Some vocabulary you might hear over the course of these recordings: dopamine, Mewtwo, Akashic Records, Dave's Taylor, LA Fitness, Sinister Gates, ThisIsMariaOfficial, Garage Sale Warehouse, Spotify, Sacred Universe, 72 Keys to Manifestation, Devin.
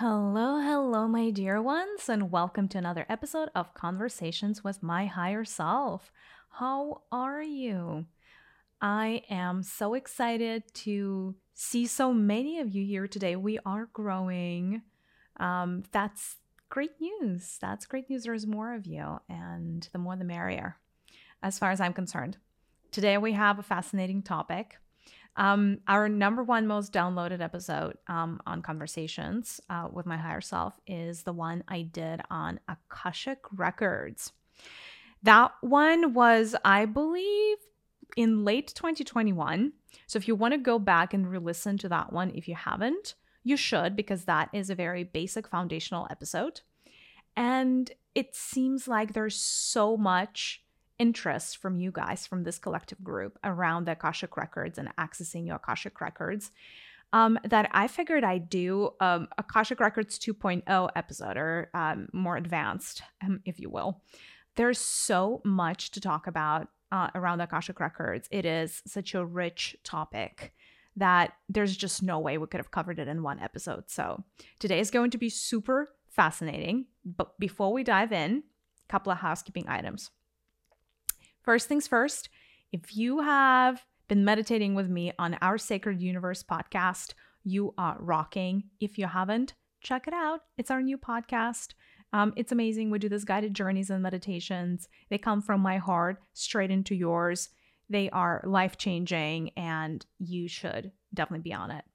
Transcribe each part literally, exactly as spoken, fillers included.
Hello, hello, my dear ones, and welcome to another episode of Conversations with My Higher Self. How are you? I am so excited to see so many of you here today. We are growing. Um, that's great news. That's great news. There's more of you, and the more the merrier, as far as I'm concerned. Today we have a fascinating topic. Um, our number one most downloaded episode um, on Conversations uh, with My Higher Self is the one I did on Akashic Records. That one was, I believe, in late twenty twenty-one. So if you want to go back and re-listen to that one, if you haven't, you should, because that is a very basic foundational episode. And it seems like there's so much interest from you guys, from this collective group, around the Akashic Records and accessing your Akashic Records, um, that I figured I'd do um, Akashic Records two point oh episode, or um, more advanced, um, if you will. There's so much to talk about uh, around the Akashic Records. It is such a rich topic that there's just no way we could have covered it in one episode. So today is going to be super fascinating. But before we dive in, a couple of housekeeping items. First things first, if you have been meditating with me on our Sacred Universe podcast, you are rocking. If you haven't, check it out. It's our new podcast. Um, it's amazing. We do these guided journeys and meditations. They come from my heart straight into yours. They are life-changing, and you should definitely be on it.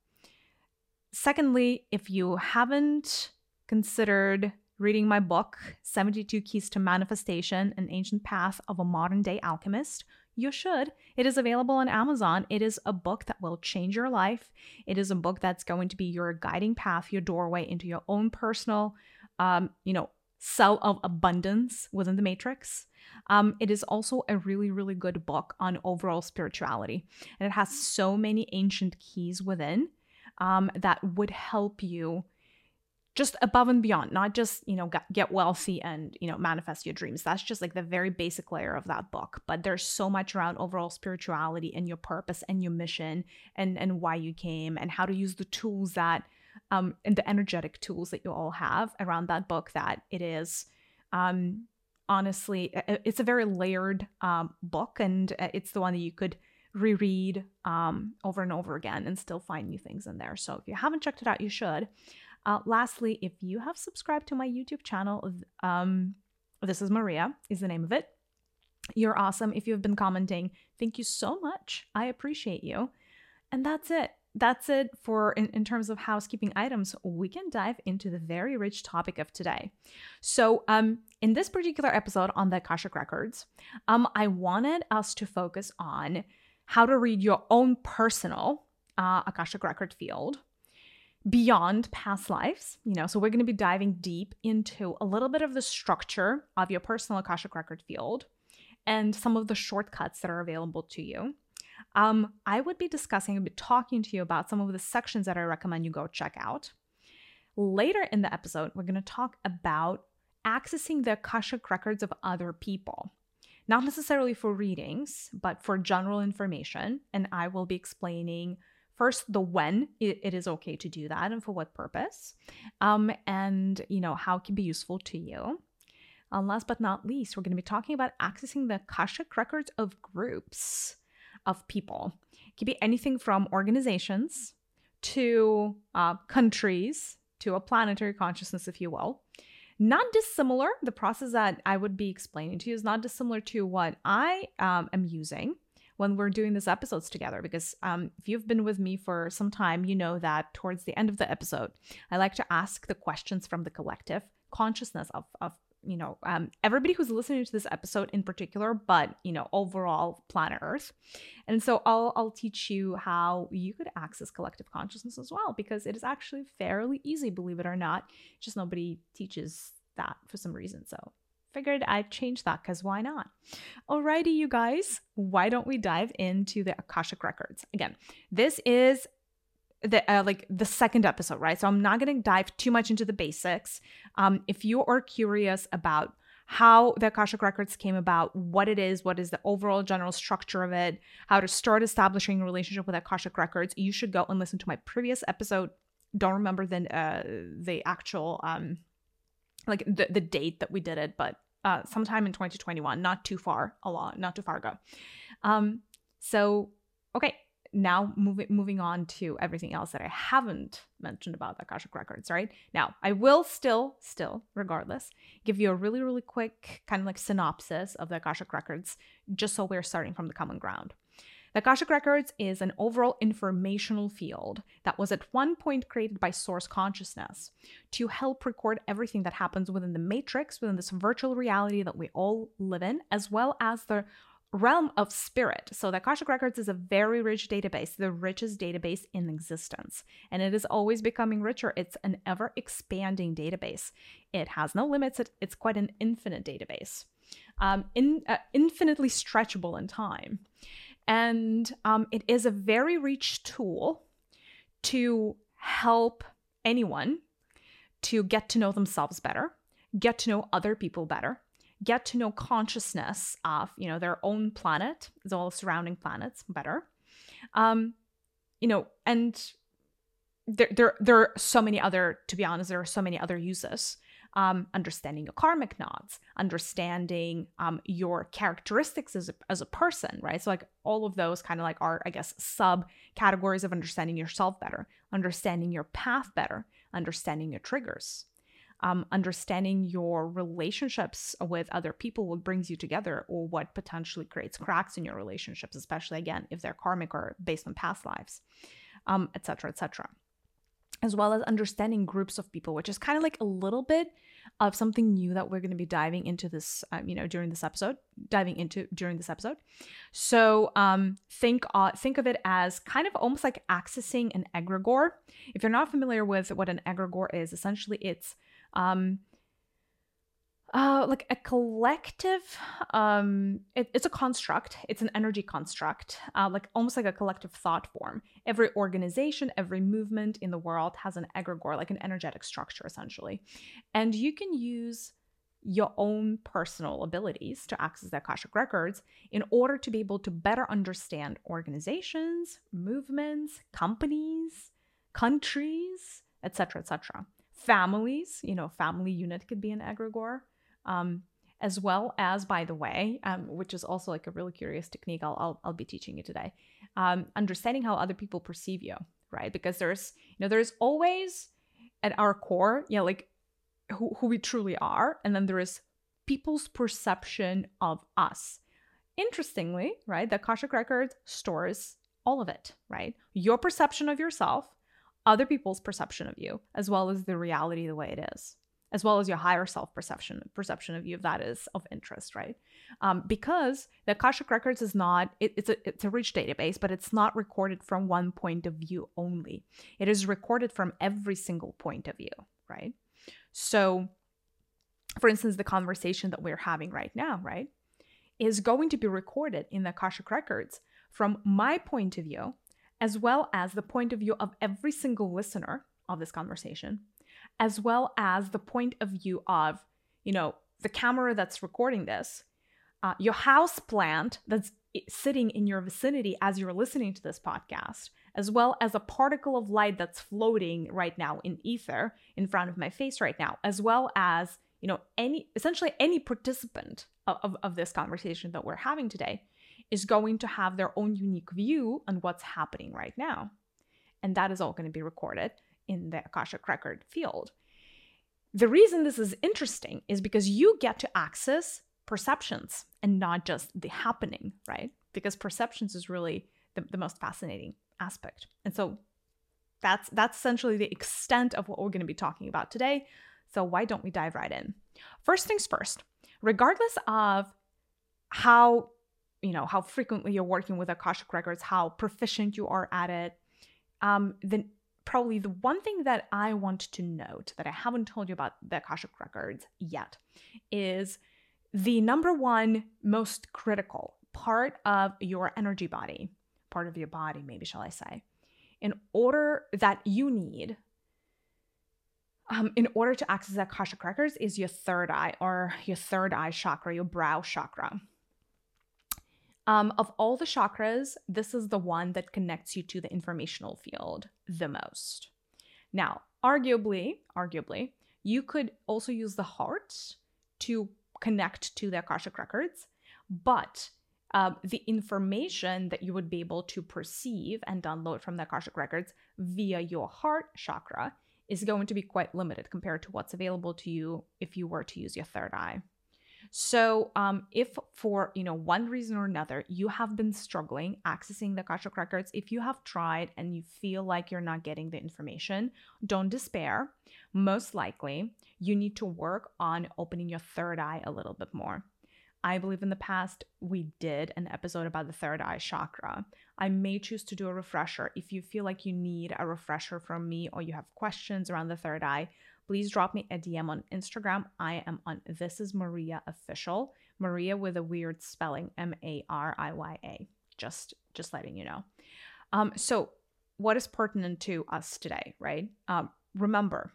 Secondly, if you haven't considered reading my book, seventy-two Keys to Manifestation, An Ancient Path of a Modern Day Alchemist, you should. It is available on Amazon. It is a book that will change your life. It is a book that's going to be your guiding path, your doorway into your own personal, um, you know, cell of abundance within the matrix. Um, it is also a really, really good book on overall spirituality. And it has so many ancient keys within um, that would help you just above and beyond, not just, you know, get wealthy and, you know, manifest your dreams. That's just like the very basic layer of that book. But there's so much around overall spirituality and your purpose and your mission and, and why you came and how to use the tools that, um, and the energetic tools that you all have around that book, that it is, um, honestly, it's a very layered, um, book, and it's the one that you could reread, um, over and over again and still find new things in there. So if you haven't checked it out, you should. Uh, lastly, if you have subscribed to my YouTube channel, um, This Is Maria is the name of it. You're awesome. If you've been commenting, thank you so much. I appreciate you. And that's it. That's it for in, in terms of housekeeping items. We can dive into the very rich topic of today. So um, in this particular episode on the Akashic Records, um, I wanted us to focus on how to read your own personal uh, Akashic Record field beyond past lives, you know, so we're going to be diving deep into a little bit of the structure of your personal Akashic Record field and some of the shortcuts that are available to you. Um, I would be discussing, I'll be talking to you about some of the sections that I recommend you go check out. Later in the episode, we're going to talk about accessing the Akashic Records of other people. Not necessarily for readings, but for general information, and I will be explaining first, the when it is okay to do that and for what purpose, um, and, you know, how it can be useful to you. And last but not least, we're going to be talking about accessing the Akashic Records of groups of people. It could be anything from organizations to uh, countries to a planetary consciousness, if you will. Not dissimilar. The process that I would be explaining to you is not dissimilar to what I um, am using when we're doing these episodes together, because um, if you've been with me for some time, you know that towards the end of the episode, I like to ask the questions from the collective consciousness of, of you know, um, everybody who's listening to this episode in particular, but, you know, overall planet Earth. And so I'll, I'll teach you how you could access collective consciousness as well, because it is actually fairly easy, believe it or not. Just nobody teaches that for some reason, so figured I'd change that, because why not? Alrighty, you guys, why don't we dive into the Akashic Records? Again, this is the uh, like the second episode, right? So I'm not going to dive too much into the basics. Um, if you are curious about how the Akashic Records came about, what it is, what is the overall general structure of it, how to start establishing a relationship with Akashic Records, you should go and listen to my previous episode don't remember the uh, the actual um, like the, the date that we did it, but uh, sometime in twenty twenty-one, not too far along, not too far ago. Um, so okay, now moving moving on to everything else that I haven't mentioned about Akashic Records. Right now, I will still still regardless give you a really really quick kind of like synopsis of the Akashic Records, just so we're starting from the common ground. The Akashic Records is an overall informational field that was at one point created by source consciousness to help record everything that happens within the matrix, within this virtual reality that we all live in, as well as the realm of spirit. So the Akashic Records is a very rich database, the richest database in existence, and it is always becoming richer. It's an ever-expanding database. It has no limits. It, it's quite an infinite database, um, in, uh, infinitely stretchable in time. And um, it is a very rich tool to help anyone to get to know themselves better, get to know other people better, get to know consciousness of, you know, their own planet, as well as surrounding planets better. Um, you know, and there, there, there are so many other, to be honest, there are so many other uses. Um, understanding your karmic knots, understanding um, your characteristics as a, as a person, right? So like all of those kind of like are, I guess, subcategories of understanding yourself better, understanding your path better, understanding your triggers, um, understanding your relationships with other people, what brings you together or what potentially creates cracks in your relationships, especially, again, if they're karmic or based on past lives, um, et cetera, et cetera. As well as understanding groups of people, which is kind of like a little bit of something new that we're going to be diving into this, um, you know, during this episode, diving into during this episode. So um, think uh, think of it as kind of almost like accessing an egregore. If you're not familiar with what an egregore is, essentially it's um, uh, like a collective, um, it, it's a construct, it's an energy construct, uh, like almost like a collective thought form. Every organization, every movement in the world has an egregore, like an energetic structure essentially. And you can use your own personal abilities to access the Akashic Records in order to be able to better understand organizations, movements, companies, countries, et cetera, et cetera. Families, you know, family unit could be an egregore. Um, as well as, by the way, um, which is also like a really curious technique I'll I'll, I'll be teaching you today, um, understanding how other people perceive you, right? Because there's, you know, there's always at our core, you know, like who, who we truly are. And then there is people's perception of us. Interestingly, right, the Akashic Records stores all of it, right? Your perception of yourself, other people's perception of you, as well as the reality the way it is, as well as your higher self perception, perception of you, if that is of interest, right? Um, because the Akashic Records is not, it, it's a it's a rich database, but it's not recorded from one point of view only. It is recorded from every single point of view, right? So, for instance, the conversation that we're having right now, right, is going to be recorded in the Akashic Records from my point of view, as well as the point of view of every single listener of this conversation, as well as the point of view of, you know, the camera that's recording this, uh, your house plant that's sitting in your vicinity as you're listening to this podcast, as well as a particle of light that's floating right now in ether in front of my face right now, as well as, you know, any essentially any participant of, of, of this conversation that we're having today is going to have their own unique view on what's happening right now. And that is all going to be recorded in the Akashic Record field. The reason this is interesting is because you get to access perceptions and not just the happening, right? Because perceptions is really the, the most fascinating aspect. And so that's that's essentially the extent of what we're going to be talking about today. So why don't we dive right in? First things first, regardless of how, you know, how frequently you're working with Akashic Records, how proficient you are at it, um, then probably the one thing that I want to note that I haven't told you about the Akashic Records yet is the number one most critical part of your energy body, part of your body, maybe shall I say, in order that you need um, in order to access the Akashic Records is your third eye or your third eye chakra, your brow chakra. Um, of all the chakras, this is the one that connects you to the informational field the most. Now, arguably, arguably, you could also use the heart to connect to the Akashic Records, but uh, the information that you would be able to perceive and download from the Akashic Records via your heart chakra is going to be quite limited compared to what's available to you if you were to use your third eye. So um, if for, you know, one reason or another, you have been struggling accessing the Akashic Records, if you have tried and you feel like you're not getting the information, don't despair. Most likely, you need to work on opening your third eye a little bit more. I believe in the past, we did an episode about the third eye chakra. I may choose to do a refresher. If you feel like you need a refresher from me or you have questions around the third eye, please drop me a D M on Instagram. I am on ThisIsMariaOfficial, Maria with a weird spelling, M A R I Y A, just, just letting you know. Um, so what is pertinent to us today, right? Um, remember,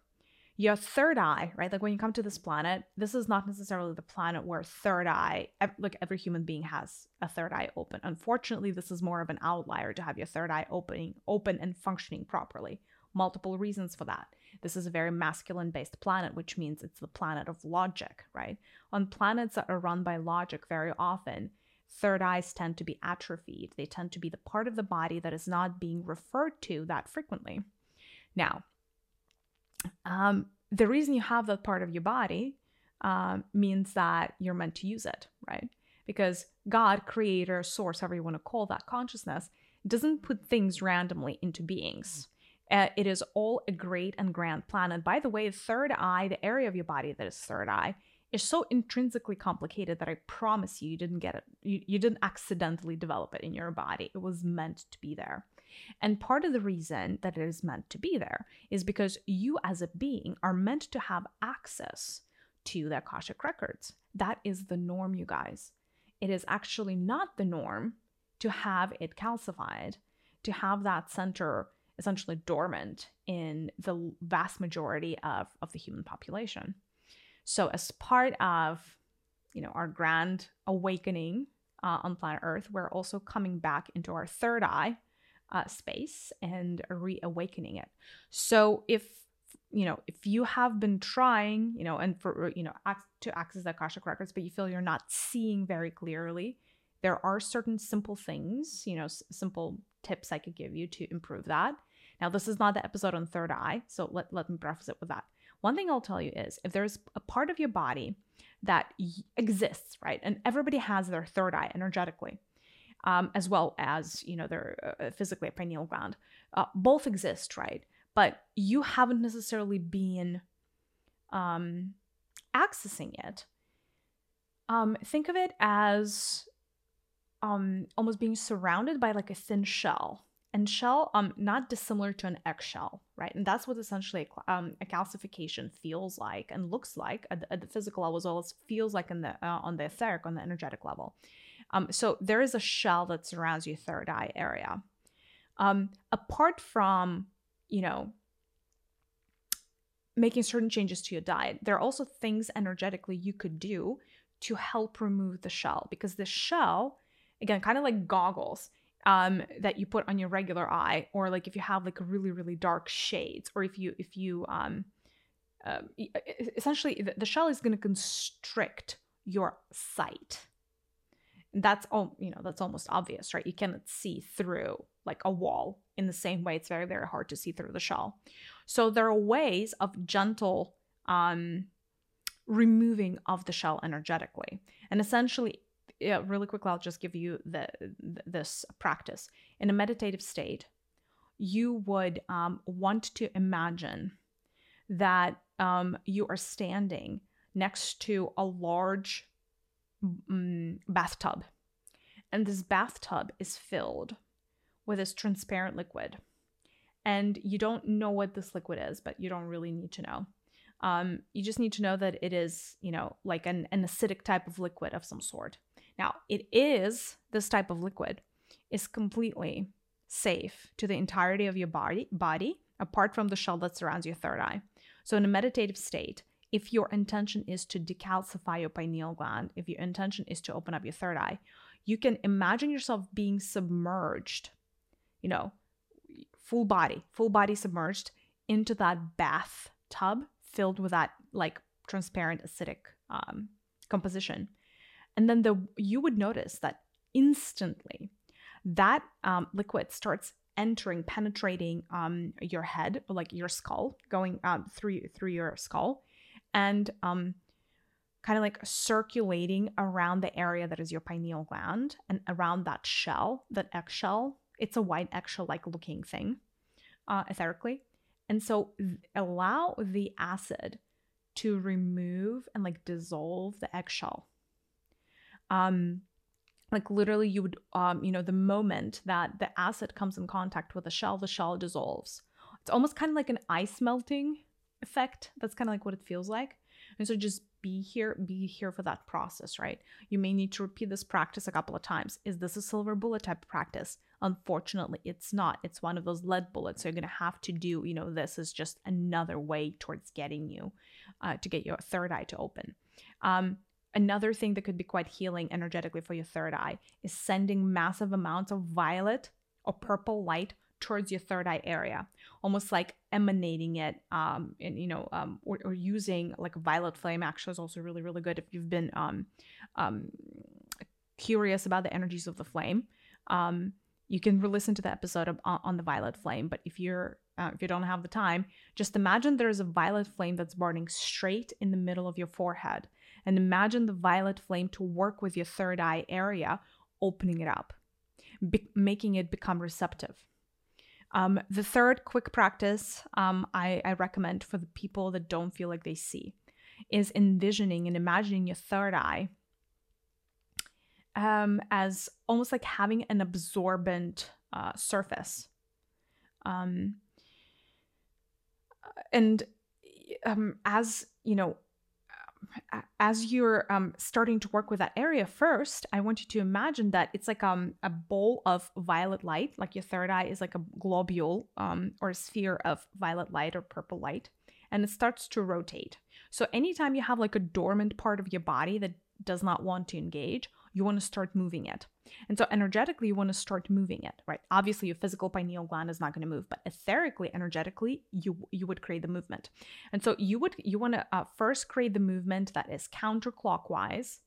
your third eye, right? Like when you come to this planet, this is not necessarily the planet where third eye, like every human being has a third eye open. Unfortunately, this is more of an outlier to have your third eye opening, open and functioning properly. Multiple reasons for that. This is a very masculine-based planet, which means it's the planet of logic, right? On planets that are run by logic, very often, third eyes tend to be atrophied. They tend to be the part of the body that is not being referred to that frequently. Now, um, the reason you have that part of your body um, means that you're meant to use it, right? Because God, creator, source, however you want to call that consciousness, doesn't put things randomly into beings. Uh, it is all a great and grand plan. And by the way, third eye, the area of your body that is third eye, is so intrinsically complicated that I promise you, you didn't get it. You, you didn't accidentally develop it in your body. It was meant to be there. And part of the reason that it is meant to be there is because you as a being are meant to have access to the Akashic Records. That is the norm, you guys. It is actually not the norm to have it calcified, to have that center essentially dormant in the vast majority of, of the human population. So as part of, you know, our grand awakening uh, on planet Earth, we're also coming back into our third eye uh, space and reawakening it. So if, you know, if you have been trying, you know, and for, you know, ac- to access the Akashic Records, but you feel you're not seeing very clearly, there are certain simple things, you know, s- simple tips I could give you to improve that. Now, this is not the episode on third eye, so let, let me preface it with that. One thing I'll tell you is if there's a part of your body that exists, right, and everybody has their third eye energetically, um, as well as, you know, their uh, physically a pineal gland, uh, both exist, right? But you haven't necessarily been um, accessing it. Um, think of it as um, almost being surrounded by like a thin shell. And shell, um, not dissimilar to an eggshell, right? And that's what essentially a, um, a calcification feels like and looks like at the, at the physical level as well as feels like in the uh, on the etheric, on the energetic level. Um, so there is a shell that surrounds your third eye area. Um, apart from, you know, making certain changes to your diet, there are also things energetically you could do to help remove the shell, because the shell, again, kind of like goggles, um that you put on your regular eye, or like if you have like really really dark shades, or if you if you um uh, essentially the shell is going to constrict your sight. That's all, you know, that's almost obvious, right? You cannot see through like a wall. In the same way, it's very very hard to see through the shell. So there are ways of gentle um removing of the shell energetically, and essentially, yeah, really quickly, I'll just give you the, this practice. In a meditative state, you would um, want to imagine that um, you are standing next to a large um, bathtub. And this bathtub is filled with this transparent liquid. And you don't know what this liquid is, but you don't really need to know. Um, you just need to know that it is, you know, like an, an acidic type of liquid of some sort. Now, it is, this type of liquid is completely safe to the entirety of your body, body, apart from the shell that surrounds your third eye. So in a meditative state, if your intention is to decalcify your pineal gland, if your intention is to open up your third eye, you can imagine yourself being submerged, you know, full body, full body submerged into that bathtub filled with that like transparent acidic um, composition. And then the you would notice that instantly that um, liquid starts entering, penetrating um, your head, or like your skull, going um, through through your skull, and um, kind of like circulating around the area that is your pineal gland and around that shell, that eggshell. It's a white eggshell-like looking thing, uh, etherically. And so th- allow the acid to remove and like dissolve the eggshell. Um, like literally you would, um, you know, the moment that the acid comes in contact with the shell, the shell dissolves. It's almost kind of like an ice melting effect. That's kind of like what it feels like. And so just be here, be here for that process, right? You may need to repeat this practice a couple of times. Is this a silver bullet type of practice? Unfortunately, it's not. It's one of those lead bullets. So you're going to have to do, you know, this is just another way towards getting you uh, to get your third eye to open. Um, another thing that could be quite healing energetically for your third eye is sending massive amounts of violet or purple light towards your third eye area, almost like emanating it, um, and you know, um, or, or using like violet flame. Actually, is also really, really good if you've been um, um, curious about the energies of the flame. Um, you can re-listen to the episode of, uh, on the violet flame. But if you're uh, if you don't have the time, just imagine there is a violet flame that's burning straight in the middle of your forehead, and imagine the violet flame to work with your third eye area, opening it up, be- making it become receptive. Um, the third quick practice um, I, I recommend for the people that don't feel like they see is envisioning and imagining your third eye um, as almost like having an absorbent uh, surface. Um, and um, as, you know, as you're um, starting to work with that area first, I want you to imagine that it's like um, a bowl of violet light, like your third eye is like a globule um, or a sphere of violet light or purple light, and it starts to rotate. So anytime you have like a dormant part of your body that does not want to engage, you want to start moving it. And so energetically, you want to start moving it, right? Obviously, your physical pineal gland is not going to move, but etherically, energetically, you you would create the movement. And so you would you want to uh, first create the movement that is counterclockwise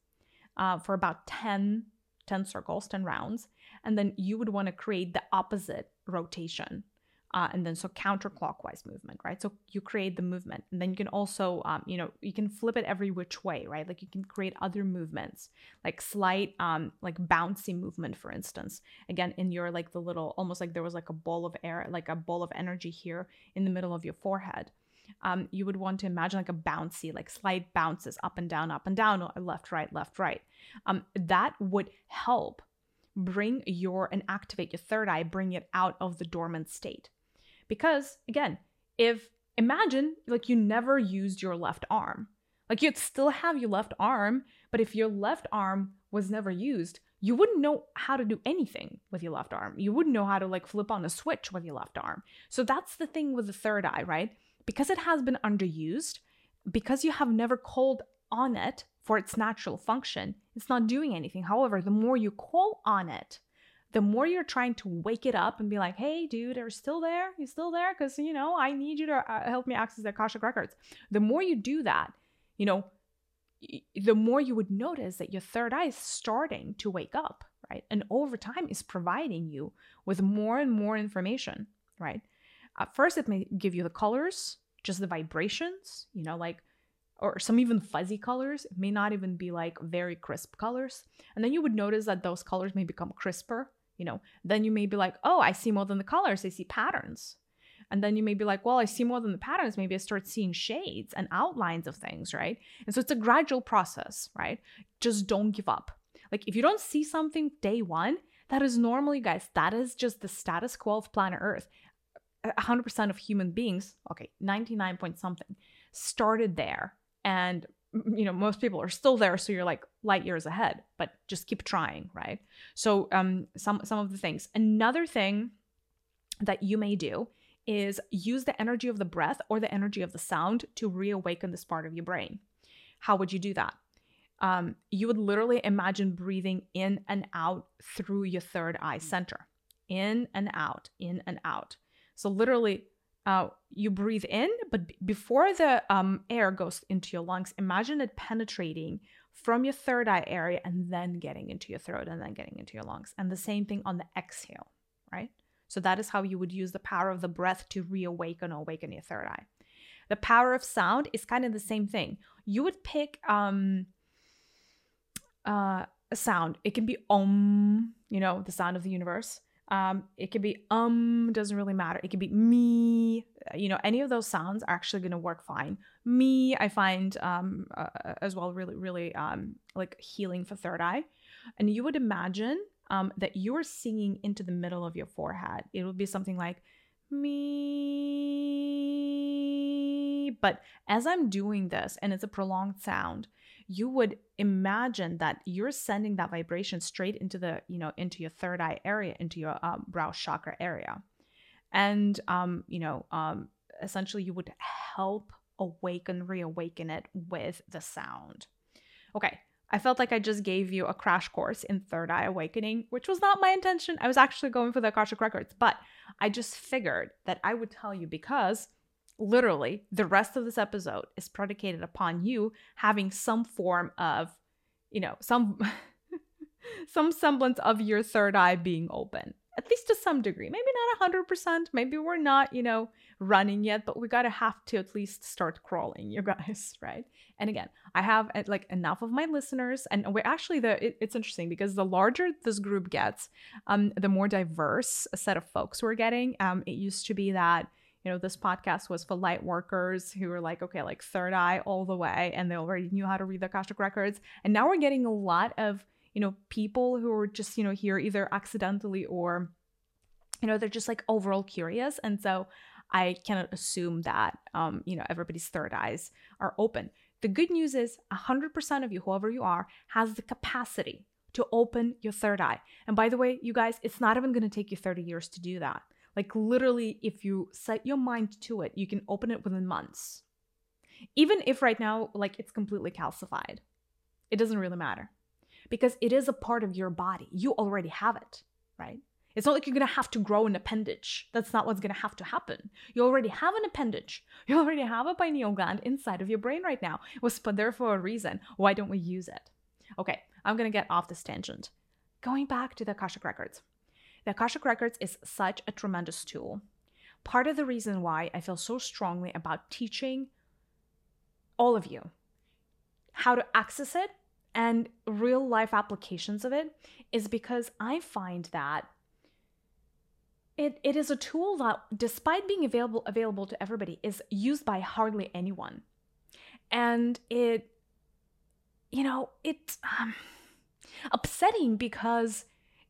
uh, for about ten, ten circles, ten rounds. And then you would want to create the opposite rotation. Uh, and then so counterclockwise movement, right? So you create the movement, and then you can also, um, you know, you can flip it every which way, right? Like you can create other movements, like slight, um, like bouncy movement, for instance. Again, in your like the little, almost like there was like a ball of air, like a ball of energy here in the middle of your forehead. Um, you would want to imagine like a bouncy, like slight bounces up and down, up and down, or left, right, left, right. Um, that would help bring your and activate your third eye, bring it out of the dormant state. Because again, if imagine like you never used your left arm, like you'd still have your left arm, but if your left arm was never used, you wouldn't know how to do anything with your left arm. You wouldn't know how to like flip on a switch with your left arm. So that's the thing with the third eye, right? Because it has been underused, because you have never called on it for its natural function, it's not doing anything. However, the more you call on it, the more you're trying to wake it up and be like, hey, dude, are you still there? You still there? Because, you know, I need you to uh, help me access the Akashic Records. The more you do that, you know, y- the more you would notice that your third eye is starting to wake up, right? And over time is providing you with more and more information, right? Uh, first, it may give you the colors, just the vibrations, you know, like, or some even fuzzy colors. It may not even be like very crisp colors. And then you would notice that those colors may become crisper. You know, then you may be like, oh, I see more than the colors, I see patterns. And then you may be like, well, I see more than the patterns, maybe I start seeing shades and outlines of things, right? And so it's a gradual process, right? Just don't give up. Like if you don't see something day one, that is normally, guys, that is just the status quo of planet Earth. one hundred percent of human beings, okay, ninety-nine point something, started there. And you know, most people are still there, so you're like light years ahead, but just keep trying, right? So um, some some of the things. Another thing that you may do is use the energy of the breath or the energy of the sound to reawaken this part of your brain. How would you do that? Um, you would literally imagine breathing in and out through your third eye center. In and out, in and out. So literally uh, you breathe in, but b- before the um, air goes into your lungs, imagine it penetrating from your third eye area and then getting into your throat and then getting into your lungs. And the same thing on the exhale, right? So that is how you would use the power of the breath to reawaken or awaken your third eye. The power of sound is kind of the same thing. You would pick um, uh, a sound. It can be om, you know, the sound of the universe. Um, it can be um, doesn't really matter. It can be me, you know, any of those sounds are actually going to work fine. Me, I find um, uh, as well really, really um, like healing for third eye. And you would imagine um, that you're singing into the middle of your forehead. It would be something like me. But as I'm doing this, and it's a prolonged sound, you would imagine that you're sending that vibration straight into the, you know, into your third eye area, into your um, brow chakra area. And, um, you know, um, essentially you would help awaken, reawaken it with the sound. Okay. I felt like I just gave you a crash course in third eye awakening, which was not my intention. I was actually going for the Akashic Records, but I just figured that I would tell you because literally the rest of this episode is predicated upon you having some form of, you know, some some semblance of your third eye being open, at least to some degree. Maybe not one hundred percent. Maybe we're not, you know, running yet, but we gotta have to at least start crawling, you guys, right? And again, I have like enough of my listeners, and we're actually the it, it's interesting because the larger this group gets, um, the more diverse a set of folks we're getting. Um, it used to be that, you know, this podcast was for light workers who were like, okay, like third eye all the way, and they already knew how to read the Akashic Records. And now we're getting a lot of, you know, people who are just, you know, here either accidentally or, you know, they're just like overall curious. And so I cannot assume that, um, you know, everybody's third eyes are open. The good news is one hundred percent of you, whoever you are, has the capacity to open your third eye. And by the way, you guys, it's not even going to take you thirty years to do that. Like literally, if you set your mind to it, you can open it within months. Even if right now, like it's completely calcified, it doesn't really matter because it is a part of your body. You already have it, right? It's not like you're going to have to grow an appendage. That's not what's going to have to happen. You already have an appendage. You already have a pineal gland inside of your brain right now. It was put there for a reason. Why don't we use it? Okay, I'm going to get off this tangent. Going back to the Akashic Records. The Akashic Records is such a tremendous tool. Part of the reason why I feel so strongly about teaching all of you how to access it and real life applications of it is because I find that It it is a tool that, despite being available available to everybody, is used by hardly anyone, and it, you know, it's um, upsetting because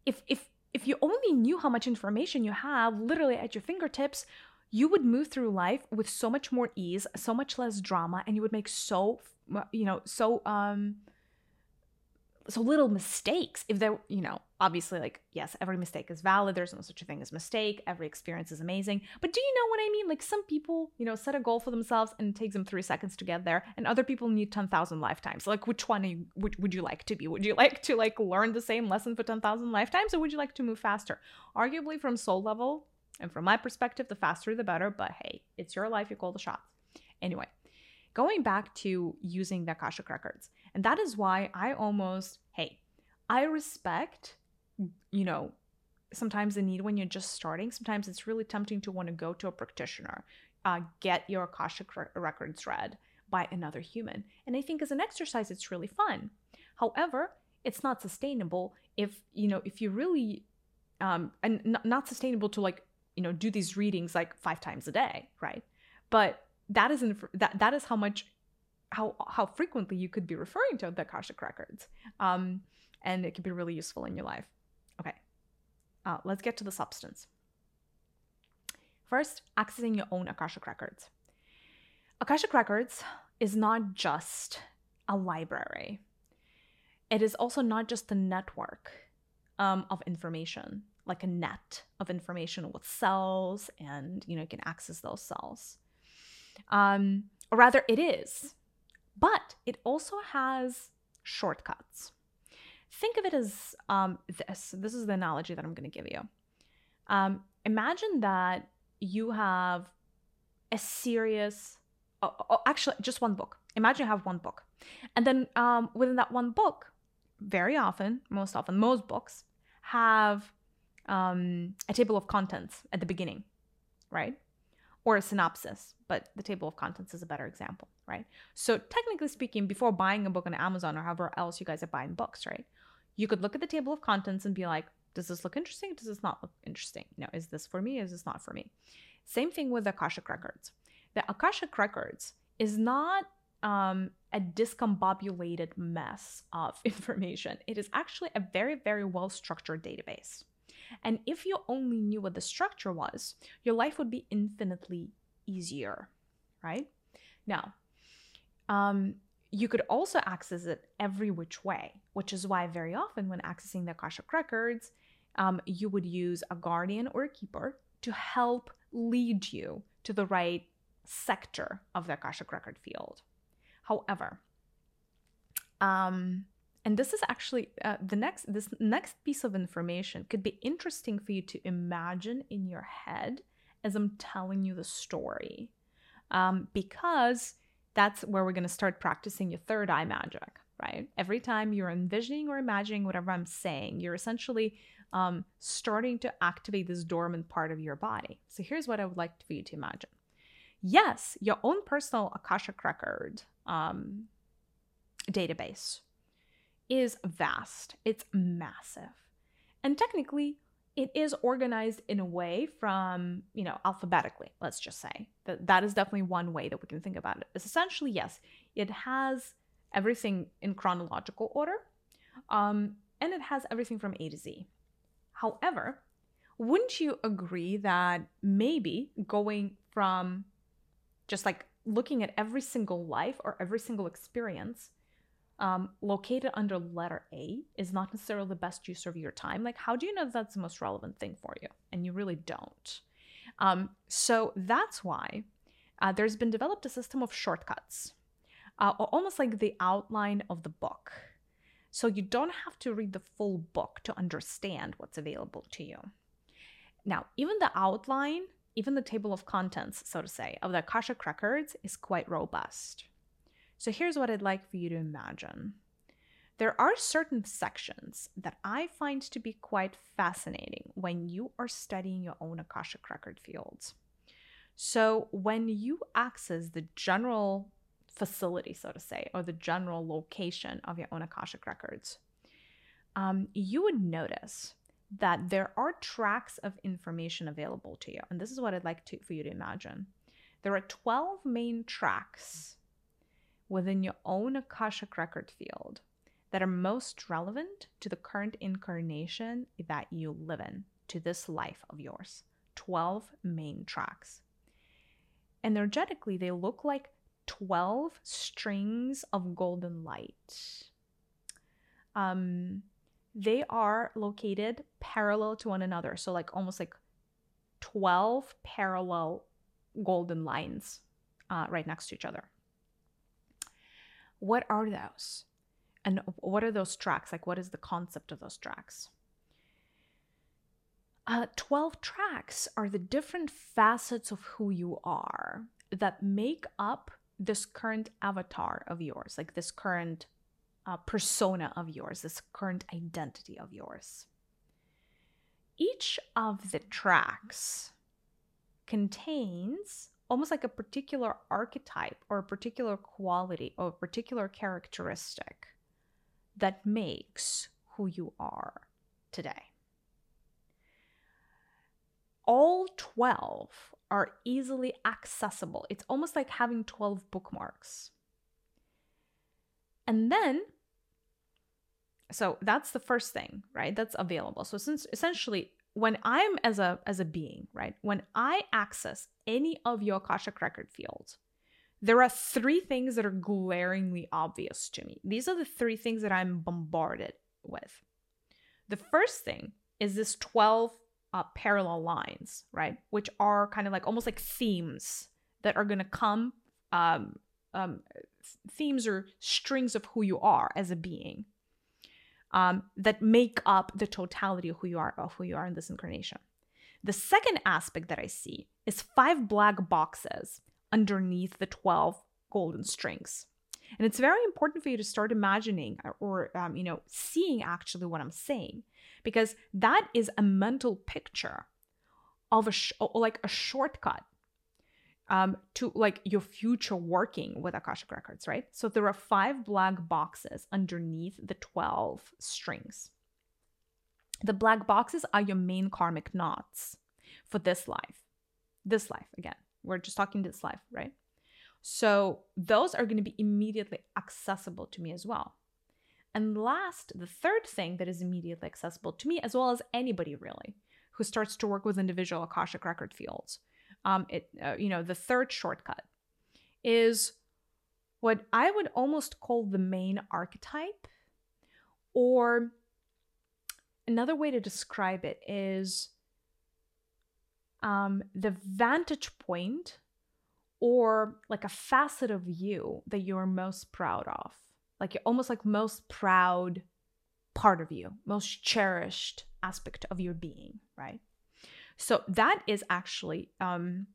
if if if you only knew how much information you have literally at your fingertips, you would move through life with so much more ease, so much less drama, and you would make so you know so um. So little mistakes, if they're, you know, obviously like, yes, every mistake is valid. There's no such a thing as mistake. Every experience is amazing. But do you know what I mean? Like some people, you know, set a goal for themselves and it takes them three seconds to get there. And other people need ten thousand lifetimes. Like which one are you, would, would you like to be? Would you like to like learn the same lesson for ten thousand lifetimes? Or would you like to move faster? Arguably from soul level and from my perspective, the faster the better. But hey, it's your life. You call the shots. Anyway, going back to using the Akashic Records. And that is why I almost, hey, I respect, you know, sometimes the need when you're just starting. Sometimes it's really tempting to want to go to a practitioner, uh, get your Akashic Records read by another human. And I think as an exercise, it's really fun. However, it's not sustainable if, you know, if you really, um, and n- not sustainable to like, you know, do these readings like five times a day, right? But that isn't, that, that is how much How, how frequently you could be referring to the Akashic Records. Um, and it could be really useful in your life. Okay, uh, let's get to the substance. First, accessing your own Akashic Records. Akashic Records is not just a library. It is also not just a network um, of information, like a net of information with cells and, you know, you can access those cells. Um, or rather, it is. But it also has shortcuts. Think of it as um, this. This is the analogy that I'm going to give you. Um, imagine that you have a series, or, or actually just one book. Imagine you have one book. And then um, within that one book, very often, most often, most books have um, a table of contents at the beginning, right? Or a synopsis, but the table of contents is a better example, right? So technically speaking, before buying a book on Amazon or however else you guys are buying books, right? You could look at the table of contents and be like, does this look interesting? Does this not look interesting? You know, is this for me? Is this not for me? Same thing with Akashic Records. The Akashic Records is not um, a discombobulated mess of information. It is actually a very, very well-structured database. And if you only knew what the structure was, your life would be infinitely easier, right? Now, um, you could also access it every which way, which is why very often when accessing the Akashic Records, um, you would use a guardian or a keeper to help lead you to the right sector of the Akashic Record field. However, um... and this is actually uh, the next, this next piece of information could be interesting for you to imagine in your head as I'm telling you the story, um, because that's where we're going to start practicing your third eye magic, right? Every time you're envisioning or imagining whatever I'm saying, you're essentially um, starting to activate this dormant part of your body. So here's what I would like for you to imagine. Yes, your own personal Akashic Record um, database is vast, it's massive, and technically it is organized in a way from, you know, alphabetically, let's just say that that is definitely one way that we can think about it. It's essentially, yes, it has everything in chronological order, um and it has everything from A to Z. However, wouldn't you agree that maybe going from just like looking at every single life or every single experience Um, located under letter A is not necessarily the best use of your time? Like, how do you know that that's the most relevant thing for you? And you really don't. Um, so that's why uh, there's been developed a system of shortcuts, uh, or almost like the outline of the book. So you don't have to read the full book to understand what's available to you. Now, even the outline, even the table of contents, so to say, of the Akashic Records is quite robust. So here's what I'd like for you to imagine. There are certain sections that I find to be quite fascinating when you are studying your own Akashic Record fields. So when you access the general facility, so to say, or the general location of your own Akashic Records, um, you would notice that there are tracks of information available to you. And this is what I'd like to, for you to imagine. There are twelve main tracks within your own Akashic Record field that are most relevant to the current incarnation that you live in, to this life of yours. twelve main tracks. Energetically, they look like twelve strings of golden light. Um, they are located parallel to one another, so like almost like twelve parallel golden lines uh, right next to each other. What are those? And what are those tracks? Like, what is the concept of those tracks? Uh, twelve tracks are the different facets of who you are that make up this current avatar of yours, like this current uh, persona of yours, this current identity of yours. Each of the tracks contains almost like a particular archetype or a particular quality or a particular characteristic that makes who you are today. All twelve are easily accessible. It's almost like having twelve bookmarks. And then, so that's the first thing, right? That's available. So since essentially, when I'm as a as a being, right, when I access any of your Akashic Record fields, there are three things that are glaringly obvious to me. These are the three things that I'm bombarded with. The first thing is this twelve uh, parallel lines, right, which are kind of like almost like themes that are going to come, um, um, themes or strings of who you are as a being. Um, that make up the totality of who you are, of who you are in this incarnation. The second aspect that I see is five black boxes underneath the twelve golden strings. And it's very important for you to start imagining or, um, you know, seeing actually what I'm saying, because that is a mental picture of a sh- like a shortcut um, to like your future working with Akashic Records, right? So there are five black boxes underneath the twelve strings. The black boxes are your main karmic knots for this life. This life, again, we're just talking this life, right? So those are going to be immediately accessible to me as well. And last, the third thing that is immediately accessible to me, as well as anybody really, who starts to work with individual Akashic Record fields, um, it uh, you know, the third shortcut is what I would almost call the main archetype, or another way to describe it is um, the vantage point, or like a facet of you that you're most proud of. Like you're almost like most proud part of you, most cherished aspect of your being, right? So that is actually um,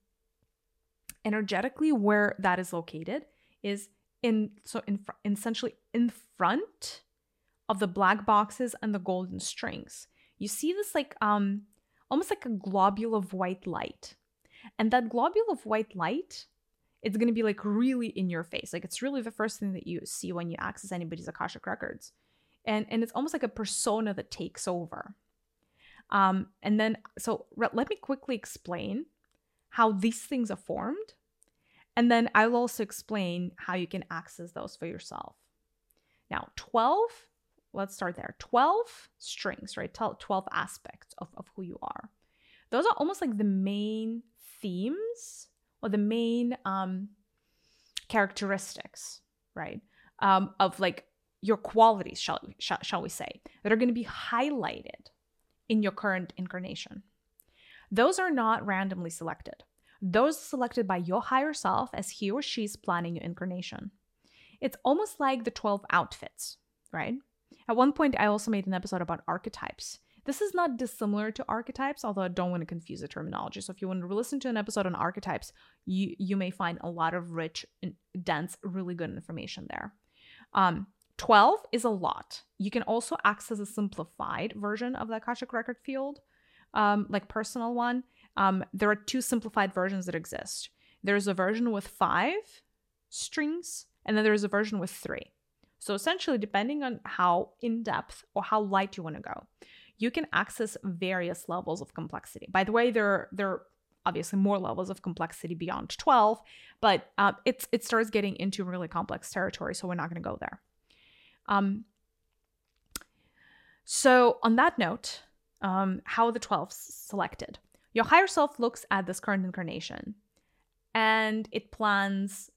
energetically where that is located is in, so in fr- essentially in front of the black boxes and the golden strings. You see this like um, almost like a globule of white light. And that globule of white light, it's going to be like really in your face. Like it's really the first thing that you see when you access anybody's Akashic Records. And, and it's almost like a persona that takes over. Um, and then, so re- let me quickly explain how these things are formed. And then I'll also explain how you can access those for yourself. Now, twelve, let's start there. twelve strings, right? twelve aspects of, of who you are. Those are almost like the main themes or the main um, characteristics, right, um, of like your qualities, shall we, shall, shall we say, that are going to be highlighted in your current incarnation. Those are not randomly selected. Those are selected by your higher self as he or she is planning your incarnation. It's almost like the twelve outfits, right? At one point, I also made an episode about archetypes. This is not dissimilar to archetypes, although I don't want to confuse the terminology. So if you want to listen to an episode on archetypes, you, you may find a lot of rich, dense, really good information there. Um, twelve is a lot. You can also access a simplified version of the Akashic Record field, um, like personal one. Um, there are two simplified versions that exist. There's a version with five strings, and then there's a version with three. So essentially, depending on how in-depth or how light you want to go, you can access various levels of complexity. By the way, there, there are obviously more levels of complexity beyond twelve, but uh, it's, it starts getting into really complex territory, so we're not going to go there. Um, so on that note, um, how are the twelves selected? Your higher self looks at this current incarnation and it plans,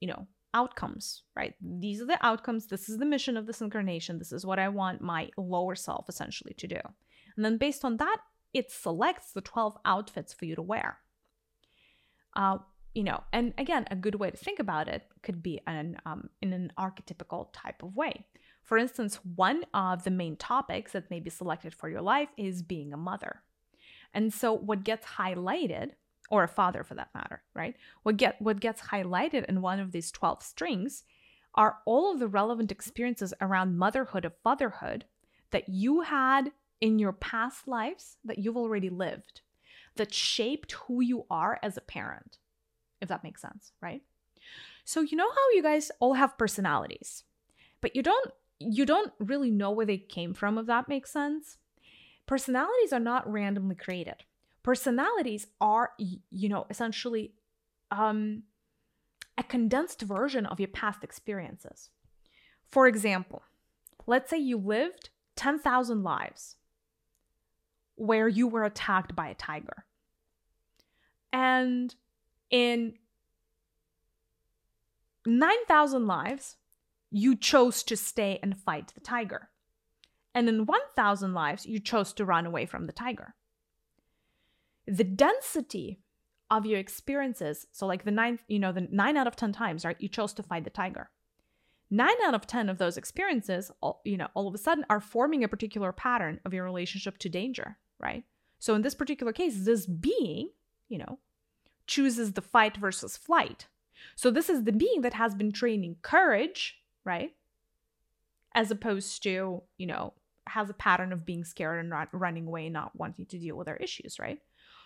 you know, outcomes, right? These are the outcomes. This is the mission of this incarnation. This is what I want my lower self essentially to do. And then based on that, it selects the twelve outfits for you to wear. Uh, you know, and again, a good way to think about it could be an um, in an archetypical type of way. For instance, one of the main topics that may be selected for your life is being a mother. And so what gets highlighted, or a father for that matter, right? What get what gets highlighted in one of these twelve strings are all of the relevant experiences around motherhood or fatherhood that you had in your past lives that you've already lived, that shaped who you are as a parent, if that makes sense, right? So you know how you guys all have personalities, but you don't you don't really know where they came from, if that makes sense. Personalities are not randomly created. Personalities are, you know, essentially um, a condensed version of your past experiences. For example, let's say you lived ten thousand lives where you were attacked by a tiger. And in nine thousand lives, you chose to stay and fight the tiger. And in one thousand lives, you chose to run away from the tiger. The density of your experiences, so like the nine, you know, the nine out of ten times, right, you chose to fight the tiger. Nine out of ten of those experiences, all, you know, all of a sudden are forming a particular pattern of your relationship to danger, right? So in this particular case, this being, you know, chooses the fight versus flight. So this is the being that has been training courage, right? As opposed to, you know, has a pattern of being scared and run, running away and not wanting to deal with their issues, right?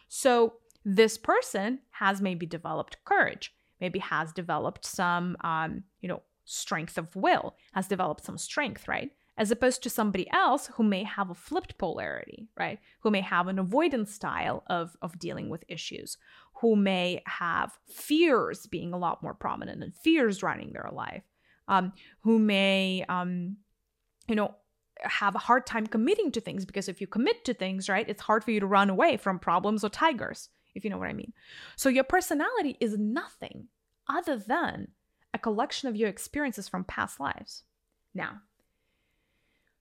So this person has maybe developed courage, maybe has developed some, um, you know, strength of will, has developed some strength, right? As opposed to somebody else who may have a flipped polarity, right? Who may have an avoidance style of, of dealing with issues, who may have fears being a lot more prominent and fears running their life, um, who may, um, you know, have a hard time committing to things, because if you commit to things, right, it's hard for you to run away from problems or tigers, if you know what I mean. So your personality is nothing other than a collection of your experiences from past lives. Now,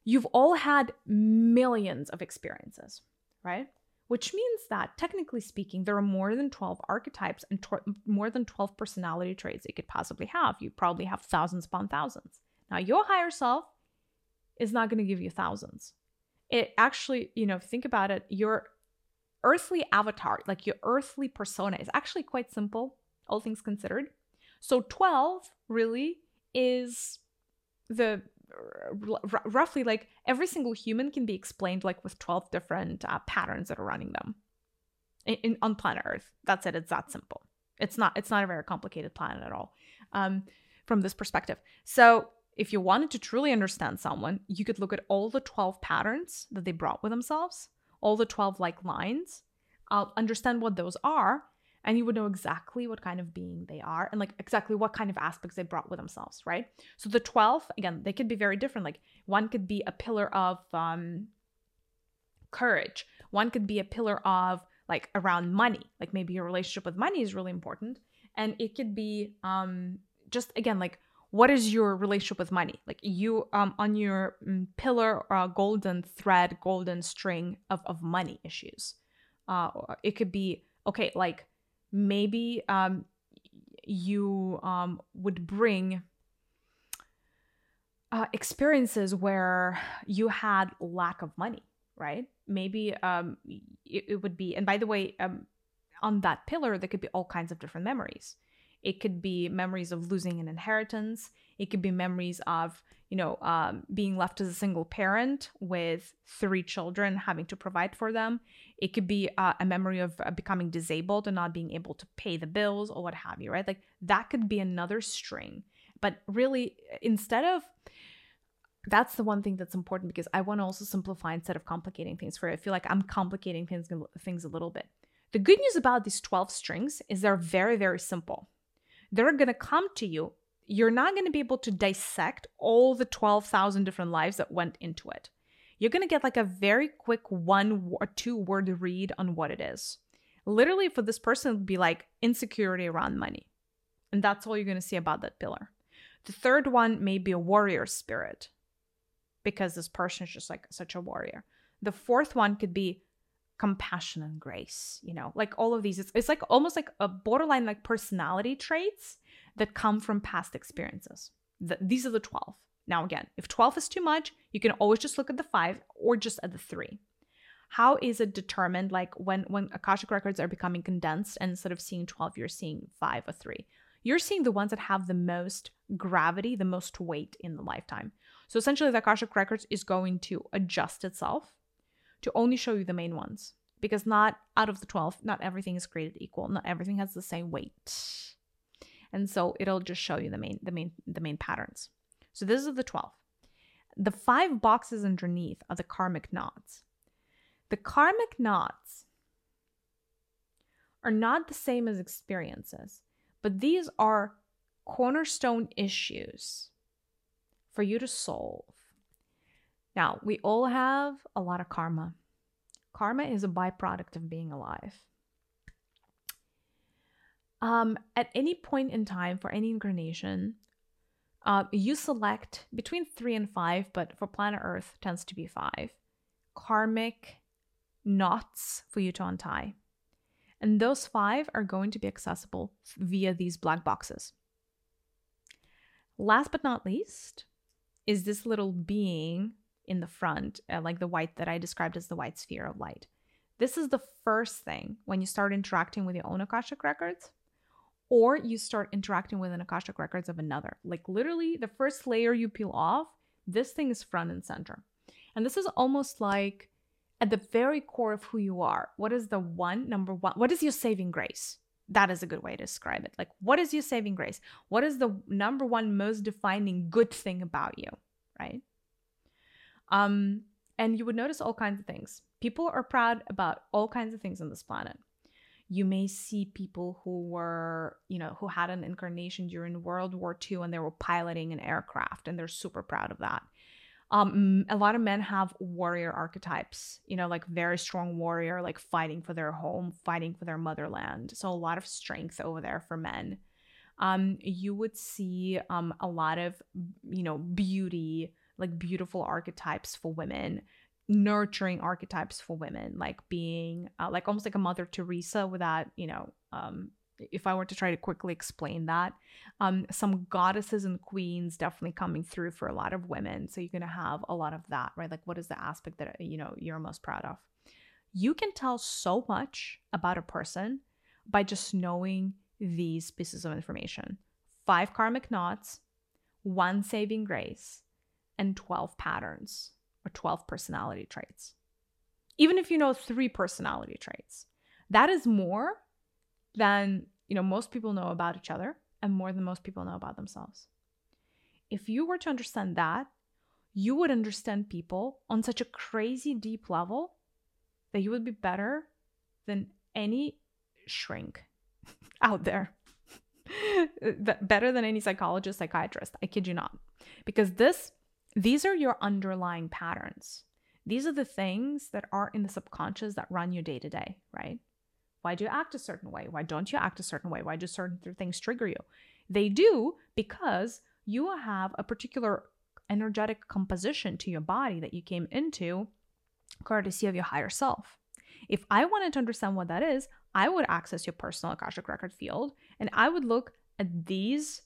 you've all had millions of experiences, right? Which means that, technically speaking, there are more than twelve archetypes and tw- more than twelve personality traits you could possibly have. You probably have thousands upon thousands. Now, your higher self is not going to give you thousands. It actually, you know, think about it, your earthly avatar, like your earthly persona, is actually quite simple, all things considered. So twelve really is the r- roughly like every single human can be explained like with twelve different uh, patterns that are running them in, in on planet Earth. That's it. It's that simple. It's not. It's not a very complicated planet at all, um, from this perspective. So if you wanted to truly understand someone, you could look at all the twelve patterns that they brought with themselves, all the twelve like lines. I'll understand what those are. And you would know exactly what kind of being they are and like exactly what kind of aspects they brought with themselves, right? So the twelve, again, they could be very different. Like one could be a pillar of um, courage. One could be a pillar of like around money. Like maybe your relationship with money is really important. And it could be um, just, again, like what is your relationship with money? Like you um, on your um, pillar, uh, golden thread, golden string of, of money issues. Uh, it could be, okay, like, Maybe um, you um, would bring uh, experiences where you had lack of money, right? Maybe um, it, it would be, and by the way, um, on that pillar, there could be all kinds of different memories. It could be memories of losing an inheritance. It could be memories of, you know, um, being left as a single parent with three children, having to provide for them. It could be uh, a memory of uh, becoming disabled and not being able to pay the bills or what have you, right? Like that could be another string. But really, instead of, that's the one thing that's important, because I want to also simplify instead of complicating things for you. I feel like I'm complicating things, things a little bit. The good news about these twelve strings is they're very, very simple. They're going to come to you. You're not going to be able to dissect all the twelve thousand different lives that went into it. You're going to get like a very quick one or two word read on what it is. Literally for this person, it would be like insecurity around money. And that's all you're going to see about that pillar. The third one may be a warrior spirit, because this person is just like such a warrior. The fourth one could be compassion and grace, you know, like all of these. It's, it's like almost like a borderline like personality traits that come from past experiences. The, these are the twelve. Now, again, if twelve is too much, you can always just look at the five or just at the three. How is it determined? Like when, when Akashic Records are becoming condensed and instead of seeing twelve, you're seeing five or three. You're seeing the ones that have the most gravity, the most weight in the lifetime. So essentially the Akashic Records is going to adjust itself to only show you the main ones, because not out of the twelve, not everything is created equal. Not everything has the same weight. And so it'll just show you the main, the main, the main patterns. So this is the twelve. The five boxes underneath are the karmic knots. The karmic knots are not the same as experiences, but these are cornerstone issues for you to solve. Now, we all have a lot of karma. Karma is a byproduct of being alive. Um, at any point in time for any incarnation, uh, you select between three and five, but for planet Earth tends to be five, karmic knots for you to untie. And those five are going to be accessible via these black boxes. Last but not least is this little being in the front, uh, like the white that I described as the white sphere of light. This is the first thing when you start interacting with your own Akashic Records, or you start interacting with an Akashic Records of another. Like literally the first layer you peel off, this thing is front and center. And this is almost like at the very core of who you are. What is the one, number one, what is your saving grace? That is a good way to describe it. Like, what is your saving grace? What is the number one most defining good thing about you, right? Um, and you would notice all kinds of things. People are proud about all kinds of things on this planet. You may see people who were, you know, who had an incarnation during World War Two and they were piloting an aircraft and they're super proud of that. Um, a lot of men have warrior archetypes, you know, like very strong warrior, like fighting for their home, fighting for their motherland. So a lot of strength over there for men. Um, you would see um, a lot of, you know, beauty, like beautiful archetypes for women, nurturing archetypes for women, like being uh, like almost like a Mother Teresa without, you know, um, if I were to try to quickly explain that, um, some goddesses and queens definitely coming through for a lot of women. So you're going to have a lot of that, right? Like what is the aspect that, you know, you're most proud of? You can tell so much about a person by just knowing these pieces of information. Five karmic knots, one saving grace, and twelve patterns or twelve personality traits. Even if you know three personality traits, that is more than, you know, most people know about each other and more than most people know about themselves. If you were to understand that, you would understand people on such a crazy deep level that you would be better than any shrink out there. Better than any psychologist, psychiatrist. I kid you not. Because this, these are your underlying patterns. These are the things that are in the subconscious that run your day to day, right? Why do you act a certain way? Why don't you act a certain way? Why do certain things trigger you? They do because you have a particular energetic composition to your body that you came into courtesy of your higher self. If I wanted to understand what that is, I would access your personal Akashic Record field and I would look at these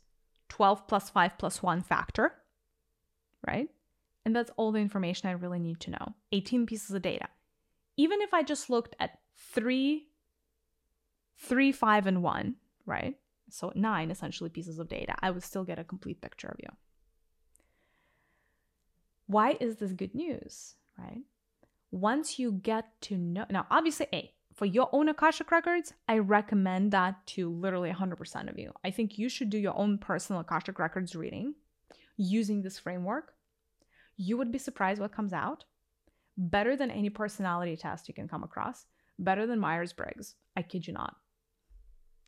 twelve plus five plus one factor, right? And that's all the information I really need to know. eighteen pieces of data. Even if I just looked at three Three, five, and one, right? So nine essentially pieces of data. I would still get a complete picture of you. Why is this good news, right? Once you get to know, now obviously, A, for your own Akashic Records, I recommend that to literally one hundred percent of you. I think you should do your own personal Akashic Records reading using this framework. You would be surprised what comes out. Better than any personality test you can come across. Better than Myers-Briggs. I kid you not.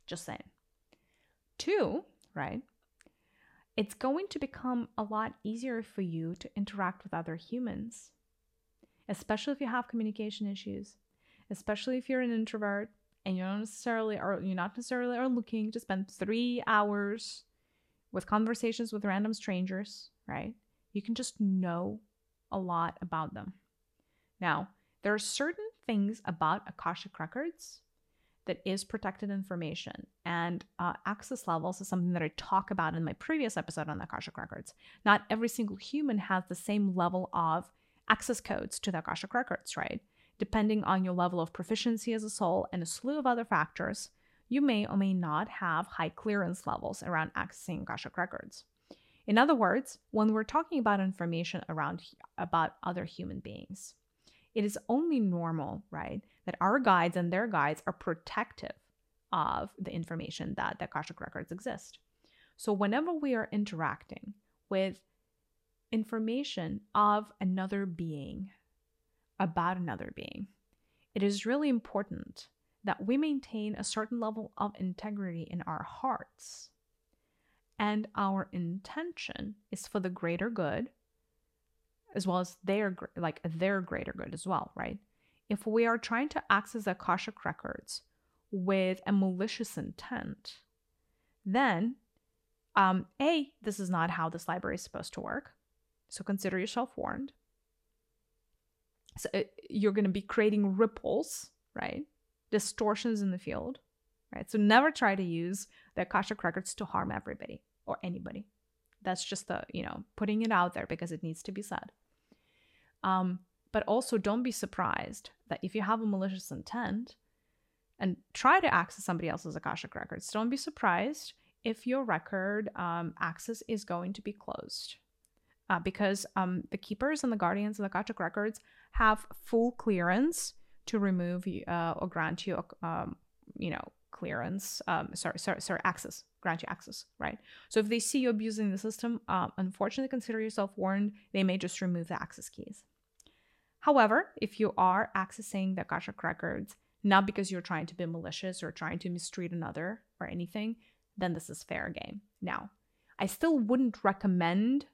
Just saying. Two, right? It's going to become a lot easier for you to interact with other humans, especially if you have communication issues, especially if you're an introvert and you don't necessarily or you're not necessarily are looking to spend three hours with conversations with random strangers, right? You can just know a lot about them. Now, there are certain things about Akashic Records that is protected information, and uh, access levels is something that I talk about in my previous episode on the Akashic Records. Not every single human has the same level of access codes to the Akashic Records, right? Depending on your level of proficiency as a soul and a slew of other factors, you may or may not have high clearance levels around accessing Akashic Records. In other words, when we're talking about information around about other human beings, it is only normal, right, that our guides and their guides are protective of the information that the Akashic Records exist. So whenever we are interacting with information of another being, about another being, it is really important that we maintain a certain level of integrity in our hearts. And our intention is for the greater good, as well as their like their greater good as well, right? If we are trying to access Akashic Records with a malicious intent, then, um, A, this is not how this library is supposed to work. So consider yourself warned. So it, you're going to be creating ripples, right? Distortions in the field, right? So never try to use the Akashic Records to harm everybody or anybody. That's just the, you know, putting it out there because it needs to be said. Um, But also don't be surprised that if you have a malicious intent and try to access somebody else's Akashic records, don't be surprised if your record um, access is going to be closed. Uh, because um, the keepers and the guardians of the Akashic records have full clearance to remove uh, or grant you, um, you know, clearance. Um, sorry, sorry, sorry, access. Grant you access, right? So if they see you abusing the system, uh, unfortunately, consider yourself warned. They may just remove the access keys. However, if you are accessing the Akashic records, not because you're trying to be malicious or trying to mistreat another or anything, then this is fair game. Now, I still wouldn't recommend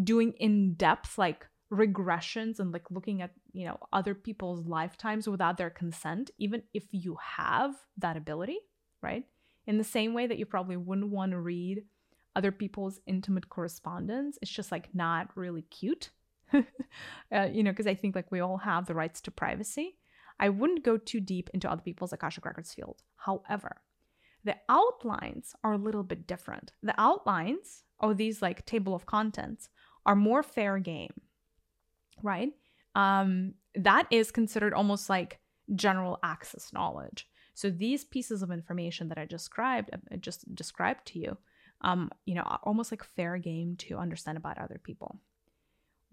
doing in-depth like regressions and like looking at, you know, other people's lifetimes without their consent, even if you have that ability, right? In the same way that you probably wouldn't want to read other people's intimate correspondence. It's just like not really cute, uh, you know, because I think like we all have the rights to privacy. I wouldn't go too deep into other people's Akashic records field. However, the outlines are a little bit different. The outlines, or these like table of contents, are more fair game, right? Um, that is considered almost like general access knowledge. So these pieces of information that I described, I just described to you, um, you know, are almost like fair game to understand about other people.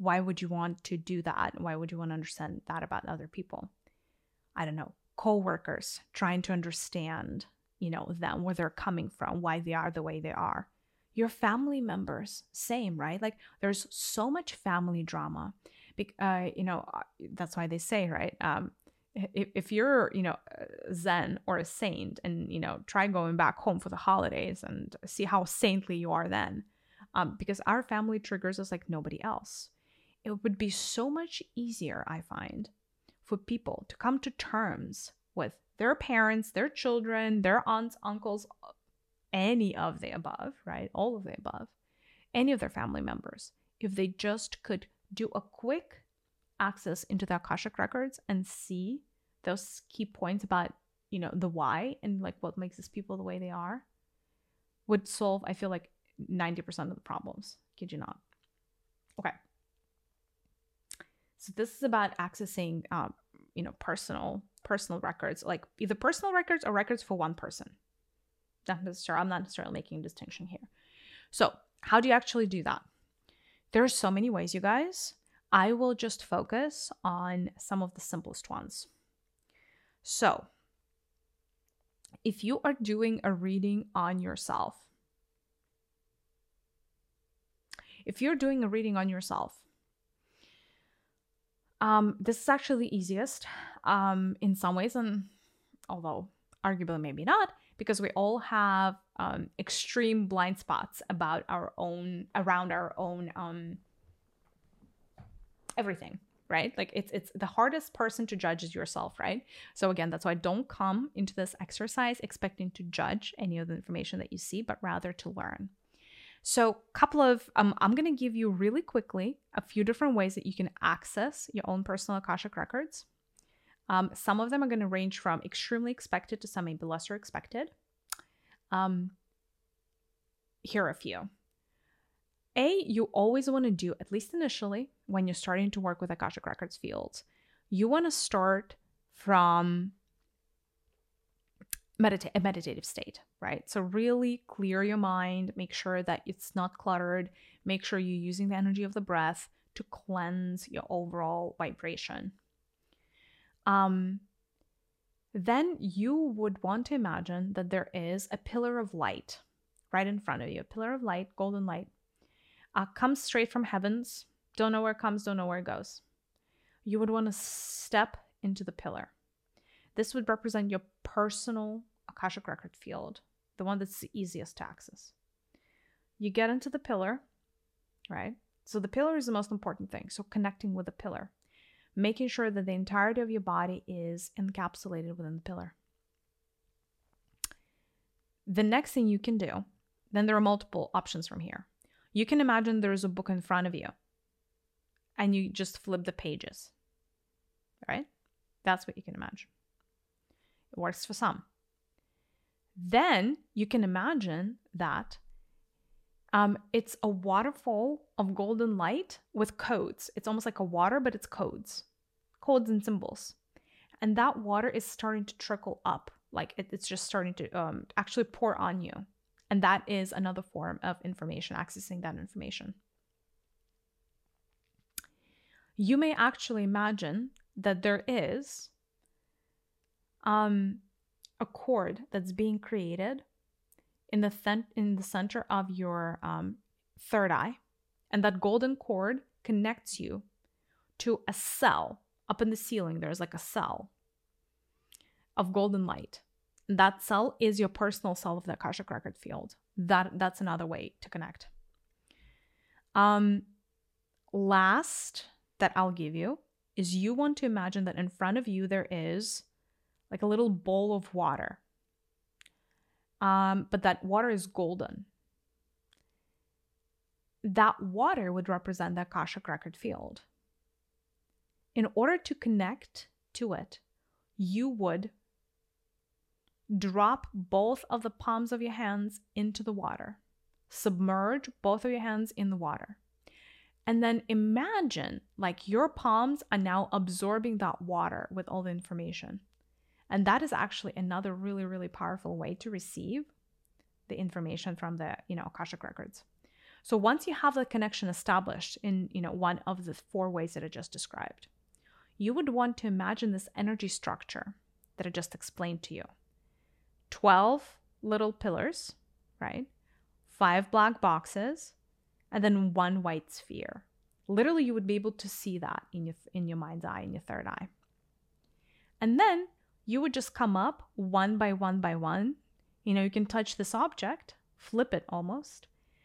Why would you want to do that? Why would you want to understand that about other people? I don't know, coworkers, trying to understand, you know, them, where they're coming from, why they are the way they are. Your family members, same, right? Like there's so much family drama. Uh, you know, that's why they say, right? Um, if, if you're, you know, Zen or a saint and, you know, try going back home for the holidays and see how saintly you are then. Um, because our family triggers us like nobody else. It would be so much easier, I find, for people to come to terms with their parents, their children, their aunts, uncles, any of the above, right? All of the above, any of their family members, if they just could do a quick access into the Akashic records and see those key points about, you know, the why and like what makes these people the way they are, would solve, I feel like, ninety percent of the problems. Kid you not. Okay. So this is about accessing, um, you know, personal personal records, like either personal records or records for one person. Not necessarily, I'm not necessarily making a distinction here. So how do you actually do that? There are so many ways, you guys. I will just focus on some of the simplest ones. So if you are doing a reading on yourself, if you're doing a reading on yourself, um, this is actually the easiest um, in some ways, and although arguably maybe not, because we all have um, extreme blind spots about our own, around our own um, everything, right? Like it's it's the hardest person to judge is yourself, right? So again, that's why don't come into this exercise expecting to judge any of the information that you see, but rather to learn. So couple of, um, I'm going to give you really quickly a few different ways that you can access your own personal Akashic records. Um, some of them are going to range from extremely expected to some maybe lesser expected. Um, here are a few. A, you always want to do, at least initially, when you're starting to work with Akashic records fields, you want to start from medita- a meditative state, right? So really clear your mind, make sure that it's not cluttered, make sure you're using the energy of the breath to cleanse your overall vibration. Um, then you would want to imagine that there is a pillar of light right in front of you, a pillar of light, golden light, uh, comes straight from heavens. Don't know where it comes, don't know where it goes. You would want to step into the pillar. This would represent your personal Akashic record field, the one that's the easiest to access. You get into the pillar, right? So the pillar is the most important thing. So connecting with the pillar, making sure that the entirety of your body is encapsulated within the pillar. The next thing you can do, then there are multiple options from here. You can imagine there is a book in front of you and you just flip the pages, right? That's what you can imagine. It works for some. Then you can imagine that Um, it's a waterfall of golden light with codes. It's almost like a water, but it's codes. codes and symbols. And that water is starting to trickle up. Like it, it's just starting to um, actually pour on you. And that is another form of information, accessing that information. You may actually imagine that there is um, a cord that's being created in the, th- in the center of your um, third eye. And that golden cord connects you to a cell. Up in the ceiling, there's like a cell of golden light. That cell is your personal cell of the Akashic Record field. That that's another way to connect. Um, last that I'll give you is you want to imagine that in front of you there is like a little bowl of water. Um, but that water is golden. That water would represent the Akashic Record field. In order to connect to it, you would drop both of the palms of your hands into the water. Submerge both of your hands in the water. And then imagine like your palms are now absorbing that water with all the information. And that is actually another really, really powerful way to receive the information from the, you know, Akashic Records. So once you have the connection established in, you know, one of the four ways that I just described, you would want to imagine this energy structure that I just explained to you. twelve little pillars, right? Five black boxes, and then one white sphere. Literally, you would be able to see that in your, in your mind's eye, in your third eye. And then you would just come up one by one by one. You know, you can touch this object, flip it almost,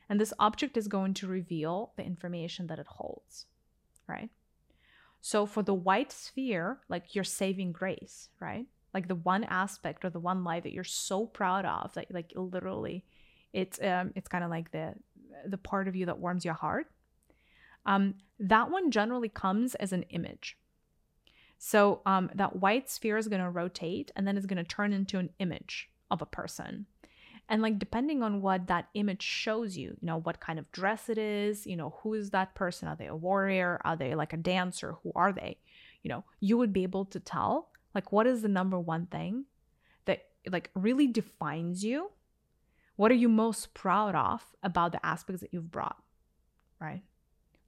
and this object is going to reveal the information that it holds, right? So for the white sphere, like your saving grace, right? Like the one aspect or the one life that you're so proud of, that like literally it's um, it's kind of like the the part of you that warms your heart. Um, that one generally comes as an image. So um, that white sphere is going to rotate and then it's going to turn into an image of a person. And like depending on what that image shows you, you know, what kind of dress it is, you know, who is that person? Are they a warrior? Are they like a dancer? Who are they? You know, you would be able to tell. Like, what is the number one thing that, like, really defines you? What are you most proud of about the aspects that you've brought, right?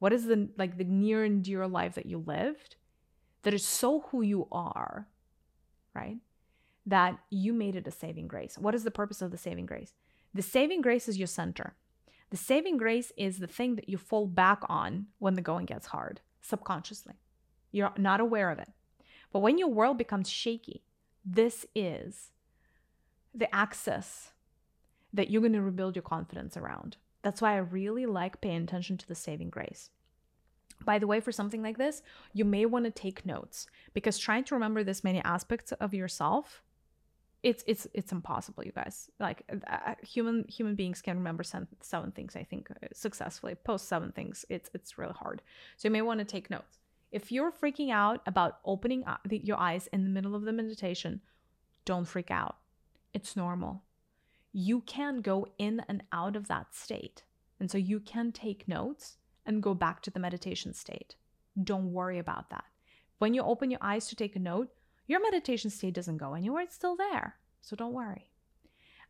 What is the, like, the near and dear life that you lived that is so who you are, right? That you made it a saving grace. What is the purpose of the saving grace? The saving grace is your center. The saving grace is the thing that you fall back on when the going gets hard, subconsciously. You're not aware of it. But when your world becomes shaky, this is the axis that you're going to rebuild your confidence around. That's why I really like paying attention to the saving grace. By the way, for something like this, you may want to take notes, because trying to remember this many aspects of yourself, it's it's it's impossible, you guys. Like uh, human human beings can remember seven, seven things, I think, successfully. Post seven things, it's it's really hard. So you may want to take notes. If you're freaking out about opening up the, your eyes in the middle of the meditation, don't freak out. It's normal. You can go in and out of that state. And so you can take notes and go back to the meditation state. Don't worry about that. When you open your eyes to take a note, your meditation state doesn't go anywhere. It's still there. So don't worry.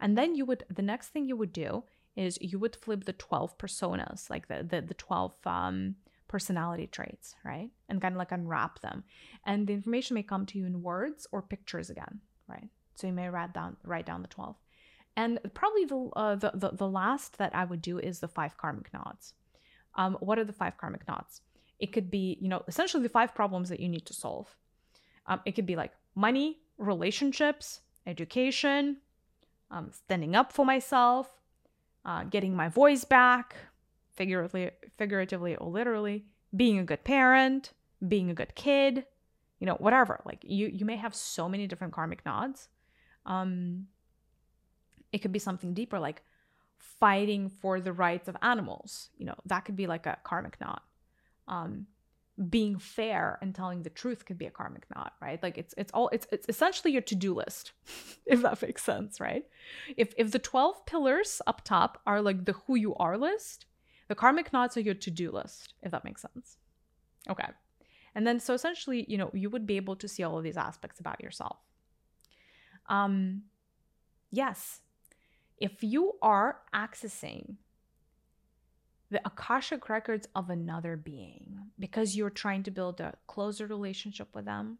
And then you would, the next thing you would do is you would flip the twelve personas, like the, the, the twelve, um, personality traits, right? And kind of like unwrap them. And the information may come to you in words or pictures again, right? So you may write down write down the twelve. And probably the uh, the, the the last that I would do is the five karmic knots. Um, what are the five karmic knots? It could be, you know, essentially the five problems that you need to solve. Um, it could be like money, relationships, education, um, standing up for myself, uh, getting my voice back, Figuratively, figuratively or literally, being a good parent, being a good kid, you know, whatever. Like you, you may have so many different karmic nods. Um, it could be something deeper, like fighting for the rights of animals. You know, that could be like a karmic nod. Um, being fair and telling the truth could be a karmic nod, right? Like it's it's all it's it's essentially your to-do list, if that makes sense, right? If if the twelve pillars up top are like the who you are list, the karmic knots are your to-do list, if that makes sense. Okay. And then so essentially, you know, you would be able to see all of these aspects about yourself. Um, yes, if you are accessing the Akashic records of another being because you're trying to build a closer relationship with them,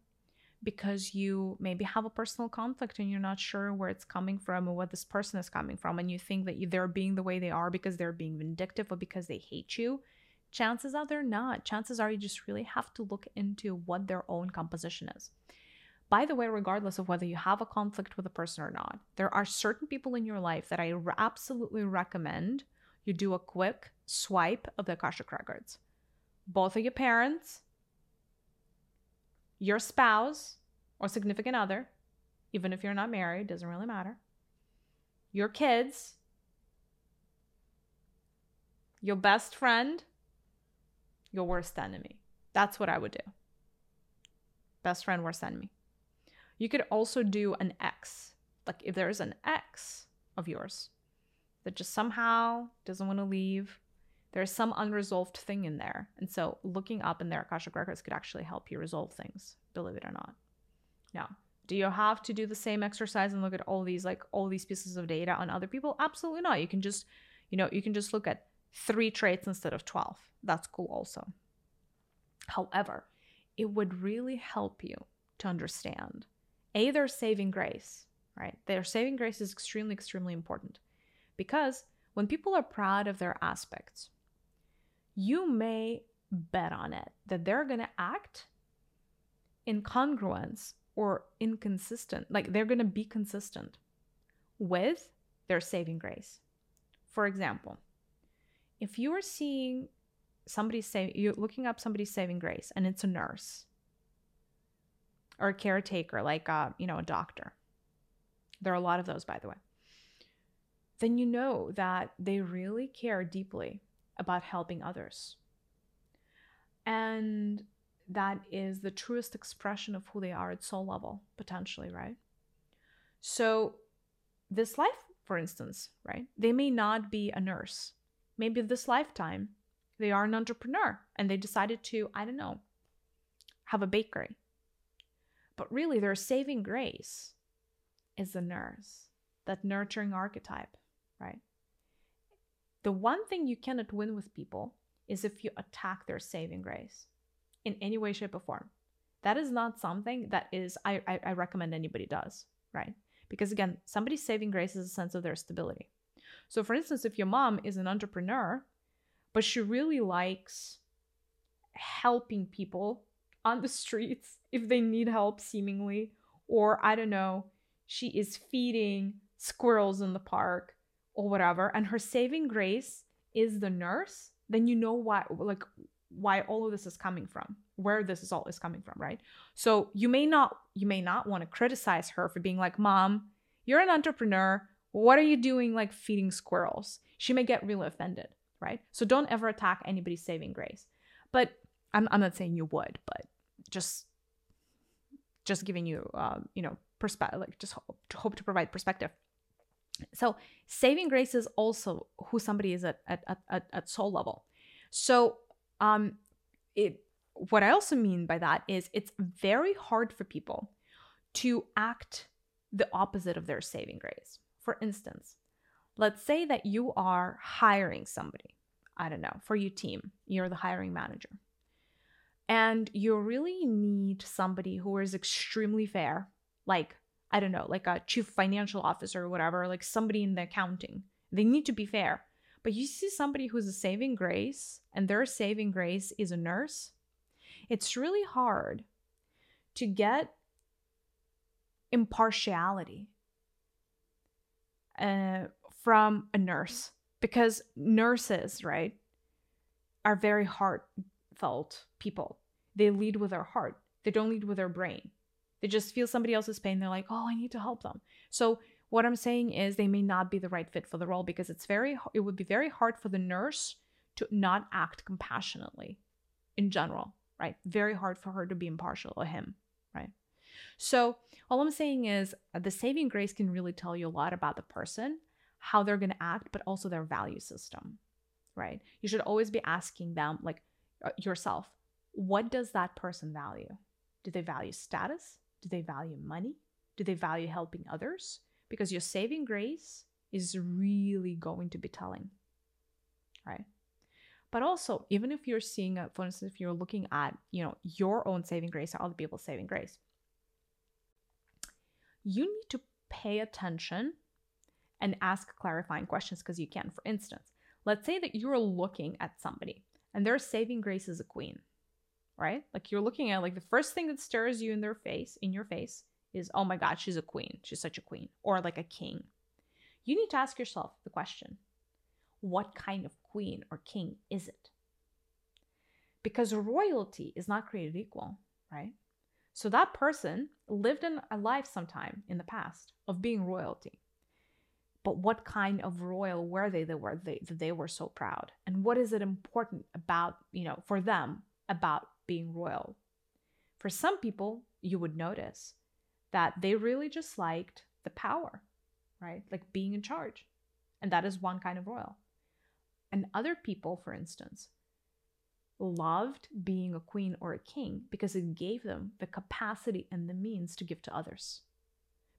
because you maybe have a personal conflict and you're not sure where it's coming from or what this person is coming from, and you think that they're being the way they are because they're being vindictive or because they hate you, chances are they're not. Chances are you just really have to look into what their own composition is. By the way, regardless of whether you have a conflict with a person or not, there are certain people in your life that I absolutely recommend you do a quick swipe of the Akashic records. Both of your parents, your spouse or significant other, even if you're not married, doesn't really matter, your kids, your best friend, your worst enemy. That's what I would do. Best friend, worst enemy. You could also do an ex. Like if there's an ex of yours that just somehow doesn't want to leave, there's some unresolved thing in there. And so looking up in their Akashic records could actually help you resolve things, believe it or not. Now, do you have to do the same exercise and look at all these, like all these pieces of data on other people? Absolutely not. You can just, you know, you can just look at three traits instead of twelve. That's cool also. However, it would really help you to understand, A, their saving grace, right? Their saving grace is extremely, extremely important, because when people are proud of their aspects, you may bet on it that they're going to act in congruence or inconsistent, like they're going to be consistent with their saving grace. For example, if you are seeing somebody say, you're looking up somebody's saving grace and it's a nurse or a caretaker, like, a, you know, a doctor. There are a lot of those, by the way. Then you know that they really care deeply about helping others. And that is the truest expression of who they are at soul level, potentially, right? So this life, for instance, right? They may not be a nurse. Maybe this lifetime, they are an entrepreneur and they decided to, I don't know, have a bakery. But really their saving grace is the nurse, that nurturing archetype, right? The one thing you cannot win with people is if you attack their saving grace in any way, shape, or form. That is not something that is, I, I, I recommend anybody does, right? Because again, somebody's saving grace is a sense of their stability. So for instance, if your mom is an entrepreneur, but she really likes helping people on the streets if they need help seemingly, or I don't know, she is feeding squirrels in the park, or whatever, and her saving grace is the nurse, then you know why, like, why all of this is coming from, where this is all is coming from, right? So you may not, you may not want to criticize her for being like, Mom, you're an entrepreneur. What are you doing, like feeding squirrels? She may get really offended, right? So don't ever attack anybody's saving grace. But I'm, I'm not saying you would, but just, just giving you, um, you know, perspective, like just hope, hope to provide perspective. So saving grace is also who somebody is at at at, at soul level. So um, it what I also mean by that is it's very hard for people to act the opposite of their saving grace. For instance, let's say that you are hiring somebody, I don't know, for your team. You're the hiring manager. And you really need somebody who is extremely fair, like I don't know, like a chief financial officer or whatever, like somebody in the accounting. They need to be fair. But you see somebody who's a saving grace and their saving grace is a nurse, it's really hard to get impartiality uh, from a nurse, because nurses, right, are very heartfelt people. They lead with their heart. They don't lead with their brain. They just feel somebody else's pain. They're like, oh, I need to help them. So what I'm saying is they may not be the right fit for the role, because it's very, it would be very hard for the nurse to not act compassionately in general, right? Very hard for her to be impartial, or him, right? So all I'm saying is the saving grace can really tell you a lot about the person, how they're going to act, but also their value system, right? You should always be asking them, like yourself, what does that person value? Do they value status? Do they value money? Do they value helping others? Because your saving grace is really going to be telling, right? But also, even if you're seeing, a, for instance, if you're looking at, you know, your own saving grace or other people's saving grace, you need to pay attention and ask clarifying questions because you can. For instance, let's say that you're looking at somebody and their saving grace is a queen, right? Like you're looking at, like, the first thing that stares you in their face, in your face, is, oh my God, she's a queen. She's such a queen. Or like a king. You need to ask yourself the question, what kind of queen or king is it? Because royalty is not created equal, right? So that person lived in a life sometime in the past of being royalty. But what kind of royal were they that were they that they were so proud? And what is it important about, you know, for them about being royal? For some people, you would notice that they really just liked the power, right? Like being in charge. And that is one kind of royal. And other people, for instance, loved being a queen or a king because it gave them the capacity and the means to give to others,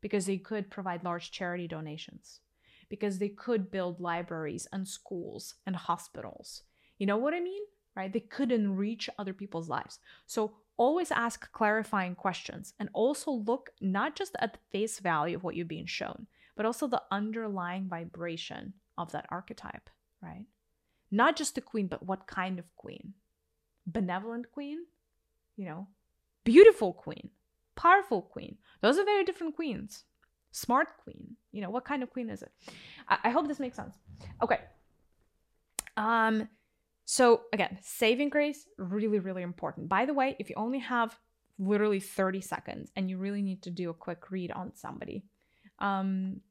because they could provide large charity donations, because they could build libraries and schools and hospitals. You know what I mean, right? They could enrich other people's lives. So always ask clarifying questions and also look not just at the face value of what you're being shown, but also the underlying vibration of that archetype, right? Not just the queen, but what kind of queen? Benevolent queen, you know, beautiful queen, powerful queen. Those are very different queens. Smart queen, you know, what kind of queen is it? I, I hope this makes sense. Okay. Um. So again, saving grace, really, really important. By the way, if you only have literally thirty seconds and you really need to do a quick read on somebody, um,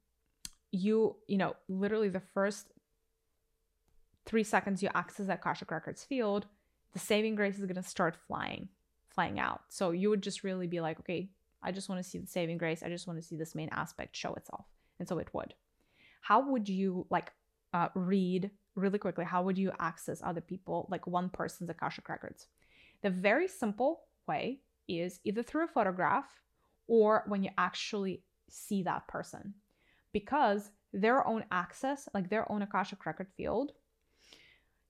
you, you know, literally the first three seconds you access the Akashic Records field, the saving grace is going to start flying, flying out. So you would just really be like, okay, I just want to see the saving grace. I just want to see this main aspect show itself. And so it would. How would you like uh, read really quickly? How would you access other people, like one person's Akashic Records? The very simple way is either through a photograph or when you actually see that person, because their own access, like their own Akashic Record field.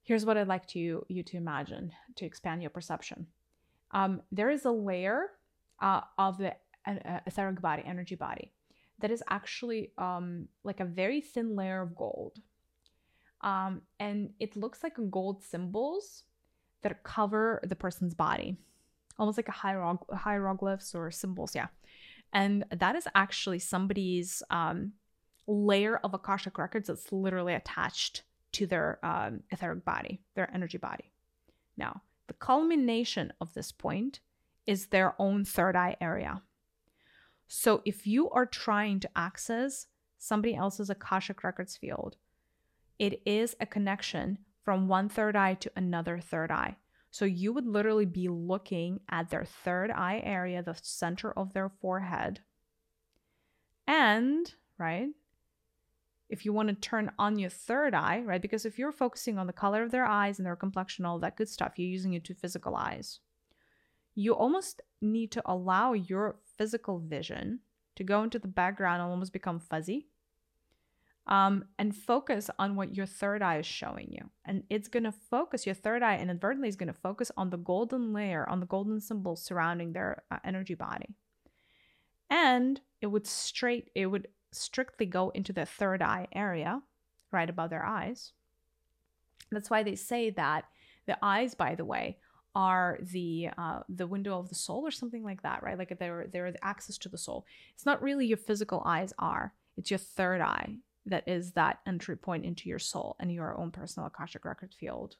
Here's what I'd like to you to imagine to expand your perception. Um, there is a layer uh, of the uh, etheric body, energy body, that is actually um, like a very thin layer of gold. Um, and it looks like gold symbols that cover the person's body, almost like a hierog- hieroglyphs or symbols. Yeah. And that is actually somebody's um, layer of Akashic Records that's literally attached to their um, etheric body, their energy body. Now, the culmination of this point is their own third eye area. So if you are trying to access somebody else's Akashic Records field, it is a connection from one third eye to another third eye. So you would literally be looking at their third eye area, the center of their forehead. And, right, if you want to turn on your third eye, right? Because if you're focusing on the color of their eyes and their complexion, all that good stuff, you're using your two physical eyes. You almost need to allow your physical vision to go into the background and almost become fuzzy. Um, and focus on what your third eye is showing you. And it's going to focus, your third eye inadvertently is going to focus on the golden layer, on the golden symbol surrounding their uh, energy body. And it would straight, it would strictly go into the third eye area, right above their eyes. That's why they say that the eyes, by the way, are the uh, the window of the soul or something like that, right? Like they're, they're the access to the soul. It's not really your physical eyes are, it's your third eye that is that entry point into your soul and your own personal Akashic Record field.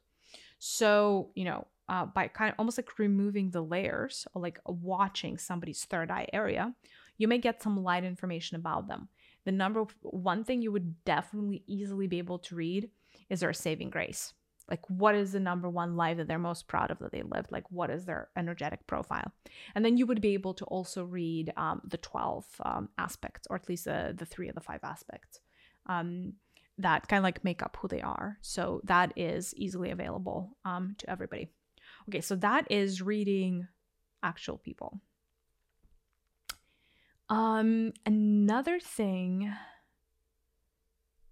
So, you know, uh, by kind of almost like removing the layers or like watching somebody's third eye area, you may get some light information about them. The number one thing you would definitely easily be able to read is their saving grace. Like, what is the number one life that they're most proud of that they lived? Like, what is their energetic profile? And then you would be able to also read um, the twelve um, aspects, or at least uh, the three of the five aspects. Um, that kind of like make up who they are. So that is easily available um, to everybody. Okay, so that is reading actual people. Um, another thing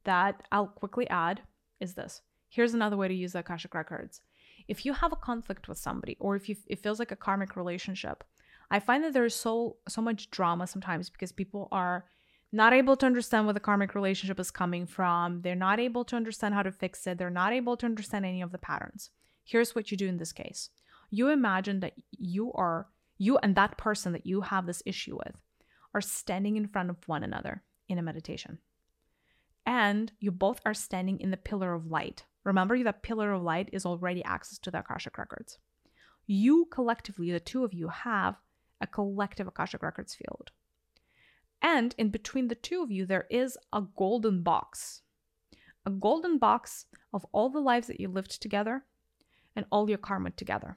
that I'll quickly add is this. Here's another way to use the Akashic Records. If you have a conflict with somebody, or if you, it feels like a karmic relationship, I find that there is so, so much drama sometimes because people are not able to understand where the karmic relationship is coming from. They're not able to understand how to fix it. They're not able to understand any of the patterns. Here's what you do in this case. You imagine that you are, you and that person that you have this issue with are standing in front of one another in a meditation. And you both are standing in the pillar of light. Remember, that pillar of light is already access to the Akashic Records. You collectively, the two of you, have a collective Akashic Records field. And in between the two of you, there is a golden box. A golden box of all the lives that you lived together and all your karma together.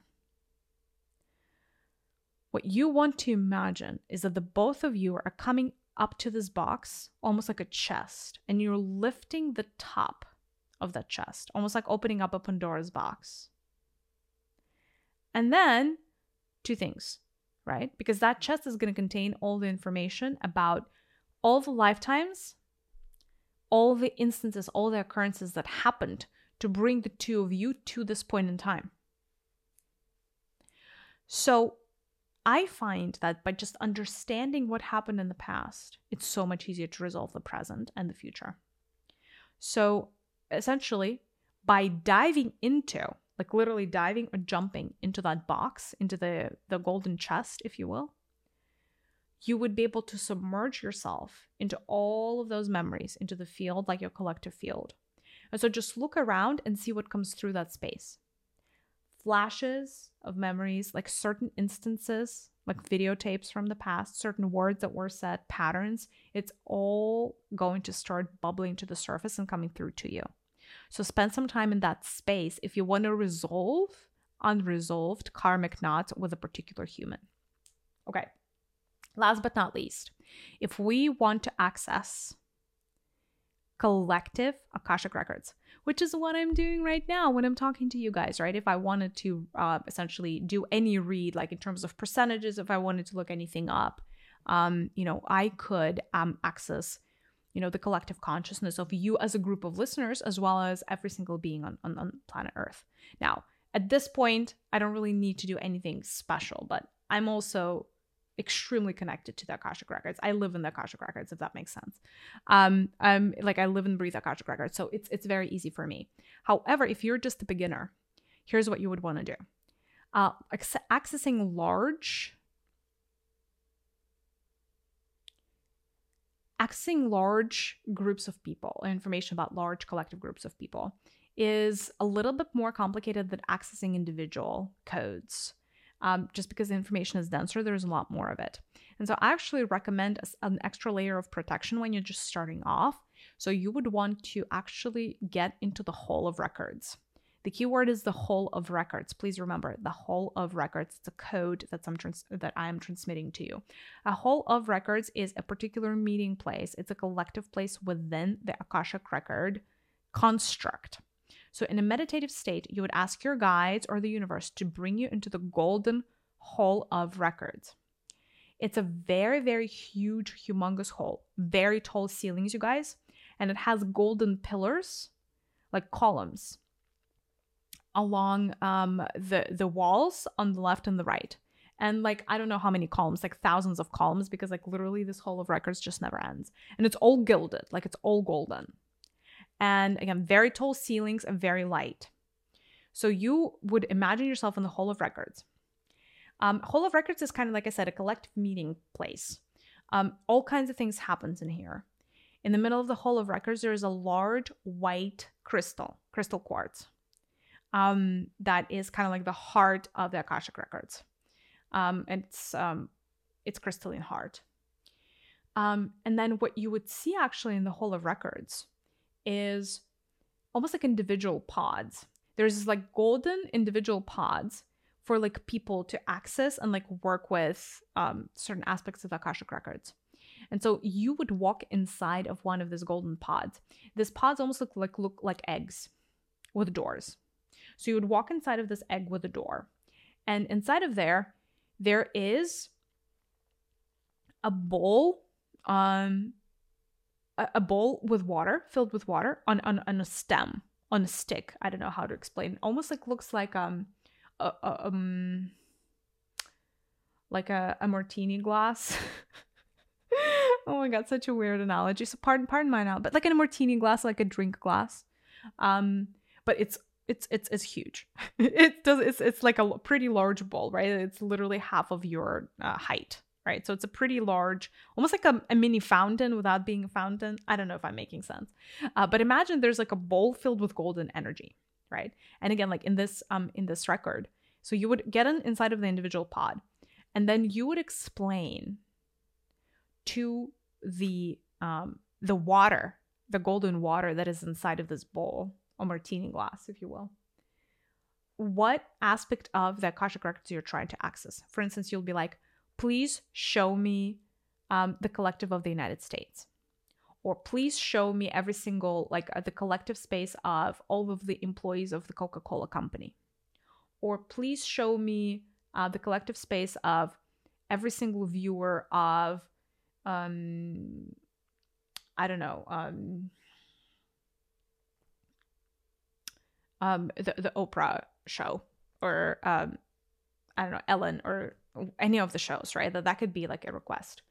What you want to imagine is that the both of you are coming up to this box, almost like a chest, and you're lifting the top of that chest, almost like opening up a Pandora's box. And then two things, right? Because that chest is going to contain all the information about all the lifetimes, all the instances, all the occurrences that happened to bring the two of you to this point in time. So I find that by just understanding what happened in the past, it's so much easier to resolve the present and the future. So essentially, by diving into, like literally diving or jumping into that box, into the, the golden chest, if you will, you would be able to submerge yourself into all of those memories, into the field, like your collective field. And so just look around and see what comes through that space. Flashes of memories, like certain instances, like videotapes from the past, certain words that were said, patterns, it's all going to start bubbling to the surface and coming through to you. So spend some time in that space if you want to resolve unresolved karmic knots with a particular human. Okay, last but not least, if we want to access collective Akashic Records, which is what I'm doing right now when I'm talking to you guys, right? If I wanted to uh, essentially do any read, like in terms of percentages, if I wanted to look anything up, um, you know, I could um, access, you know, the collective consciousness of you as a group of listeners, as well as every single being on, on, on planet Earth. Now, at this point, I don't really need to do anything special, but I'm also extremely connected to the Akashic Records. I live in the Akashic Records, if that makes sense. Um, I'm like, I live and breathe Akashic Records, so it's it's very easy for me. However, if you're just a beginner, here's what you would want to do. Uh, ac- accessing large, accessing large groups of people, information about large collective groups of people is a little bit more complicated than accessing individual codes. Um, just because the information is denser, there's a lot more of it. And so I actually recommend a, an extra layer of protection when you're just starting off. So you would want to actually get into the whole of records. The keyword is the whole of records. Please remember, the whole of records. It's a code that I'm trans- that I am transmitting to you. A whole of records is a particular meeting place. It's a collective place within the Akashic Record construct. So in a meditative state, you would ask your guides or the universe to bring you into the golden hall of records. It's a very, very huge, humongous hall, very tall ceilings, you guys, and it has golden pillars, like columns, along um, the, the walls on the left and the right. And like, I don't know how many columns, like thousands of columns, because like literally this hall of records just never ends. And it's all gilded, like it's all golden. And again, very tall ceilings and very light. So you would imagine yourself in the Hall of Records. Um, Hall of Records is kind of, like I said, a collective meeting place. Um, all kinds of things happens in here. In the middle of the Hall of Records, there is a large white crystal, crystal quartz. Um, that is kind of like the heart of the Akashic Records. Um, it's, um, it's crystalline heart. Um, and then what you would see actually in the Hall of Records is almost like individual pods. There's like golden individual pods for like people to access and like work with um, certain aspects of the Akashic Records. And so you would walk inside of one of these golden pods. These pods almost look like look like eggs with doors. So you would walk inside of this egg with a door. And inside of there, there is a bowl, um, a, a bowl with water, filled with water on, on, on a stem, on a stick. I don't know how to explain. Almost like looks like um, a, a um, like a, a martini glass. Oh my God, such a weird analogy. So pardon, pardon my analogy, but like in a martini glass, like a drink glass. Um, but it's it's it's it's huge. It does. It's it's like a pretty large bowl, right? It's literally half of your uh, height, right? So it's a pretty large, almost like a, a mini fountain without being a fountain. I don't know if I'm making sense. Uh, but imagine there's like a bowl filled with golden energy, right? And again, like in this um in this record, so you would get in, inside of the individual pod, and then you would explain to the um the water, the golden water that is inside of this bowl or martini glass, if you will, what aspect of the Akashic Records you're trying to access. For instance, you'll be like, please show me um, the collective of the United States, or please show me every single, like uh, the collective space of all of the employees of the Coca-Cola company, or please show me uh, the collective space of every single viewer of um I don't know um um the, the Oprah show, or um I don't know, Ellen, or any of the shows, right? That that could be like a request.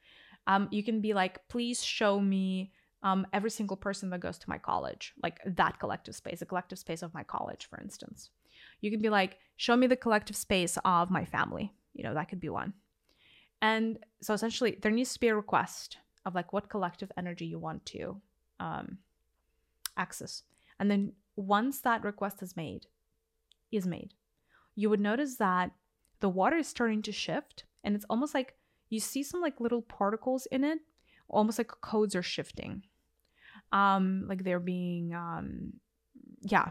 Um you can be like, please show me um every single person that goes to my college, like that collective space, the collective space of my college, for instance. You can be like, show me the collective space of my family, you know, that could be one. And so essentially there needs to be a request of like what collective energy you want to um, access. And then once that request is made, is made, you would notice that the water is starting to shift, and it's almost like you see some like little particles in it, almost like codes are shifting. Um, like they're being, um, yeah,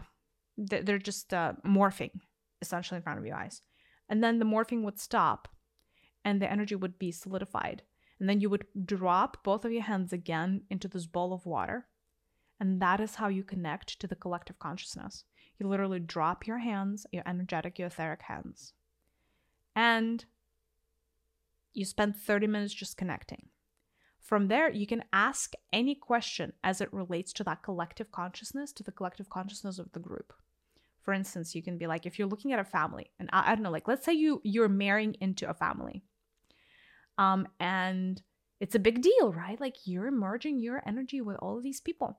they're just uh, morphing essentially in front of your eyes. And then the morphing would stop, and the energy would be solidified. And then you would drop both of your hands again into this bowl of water. And that is how you connect to the collective consciousness. You literally drop your hands, your energetic, your etheric hands. And you spend thirty minutes just connecting. From there, you can ask any question as it relates to that collective consciousness, to the collective consciousness of the group. For instance, you can be like, if you're looking at a family, and I, I don't know, like let's say you, you're marrying into a family. Um, and it's a big deal, right? Like you're merging your energy with all of these people.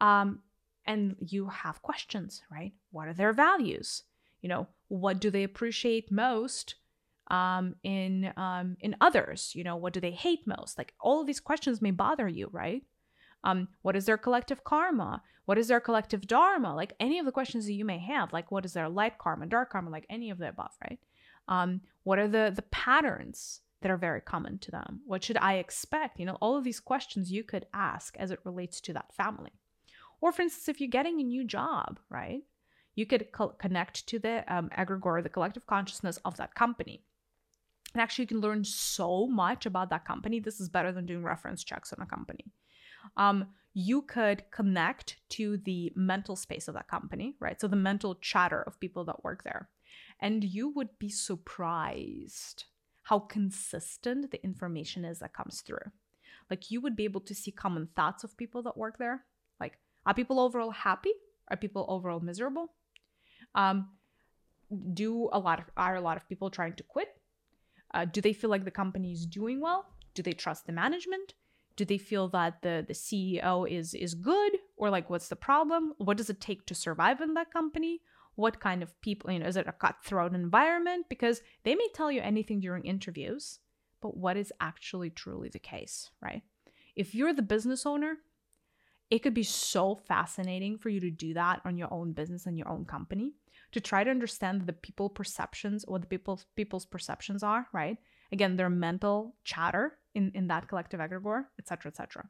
Um, and you have questions, right? What are their values? You know, what do they appreciate most um, in um, in others? You know, what do they hate most? Like all of these questions may bother you, right? Um, what is their collective karma? What is their collective dharma? Like any of the questions that you may have, like what is their light karma, dark karma, like any of the above, right? Um, what are the the patterns that are very common to them? What should I expect? You know, all of these questions you could ask as it relates to that family. Or for instance, if you're getting a new job, right? You could co- connect to the um, egregore, the collective consciousness of that company. And actually you can learn so much about that company. This is better than doing reference checks on a company. Um, you could connect to the mental space of that company, right? So the mental chatter of people that work there. And you would be surprised how consistent the information is that comes through. Like you would be able to see common thoughts of people that work there. Like, are people overall happy? Are people overall miserable? Um, do a lot of, are a lot of people trying to quit? Uh, do they feel like the company is doing well? Do they trust the management? Do they feel that the, the C E O is is good, or like what's the problem? What does it take to survive in that company? What kind of people, you know, is it a cutthroat environment? Because they may tell you anything during interviews, but what is actually truly the case, right? If you're the business owner, it could be so fascinating for you to do that on your own business and your own company, to try to understand the people perceptions, what the people's, people's perceptions are, right? Again, their mental chatter in, in that collective egregore, et cetera, et cetera.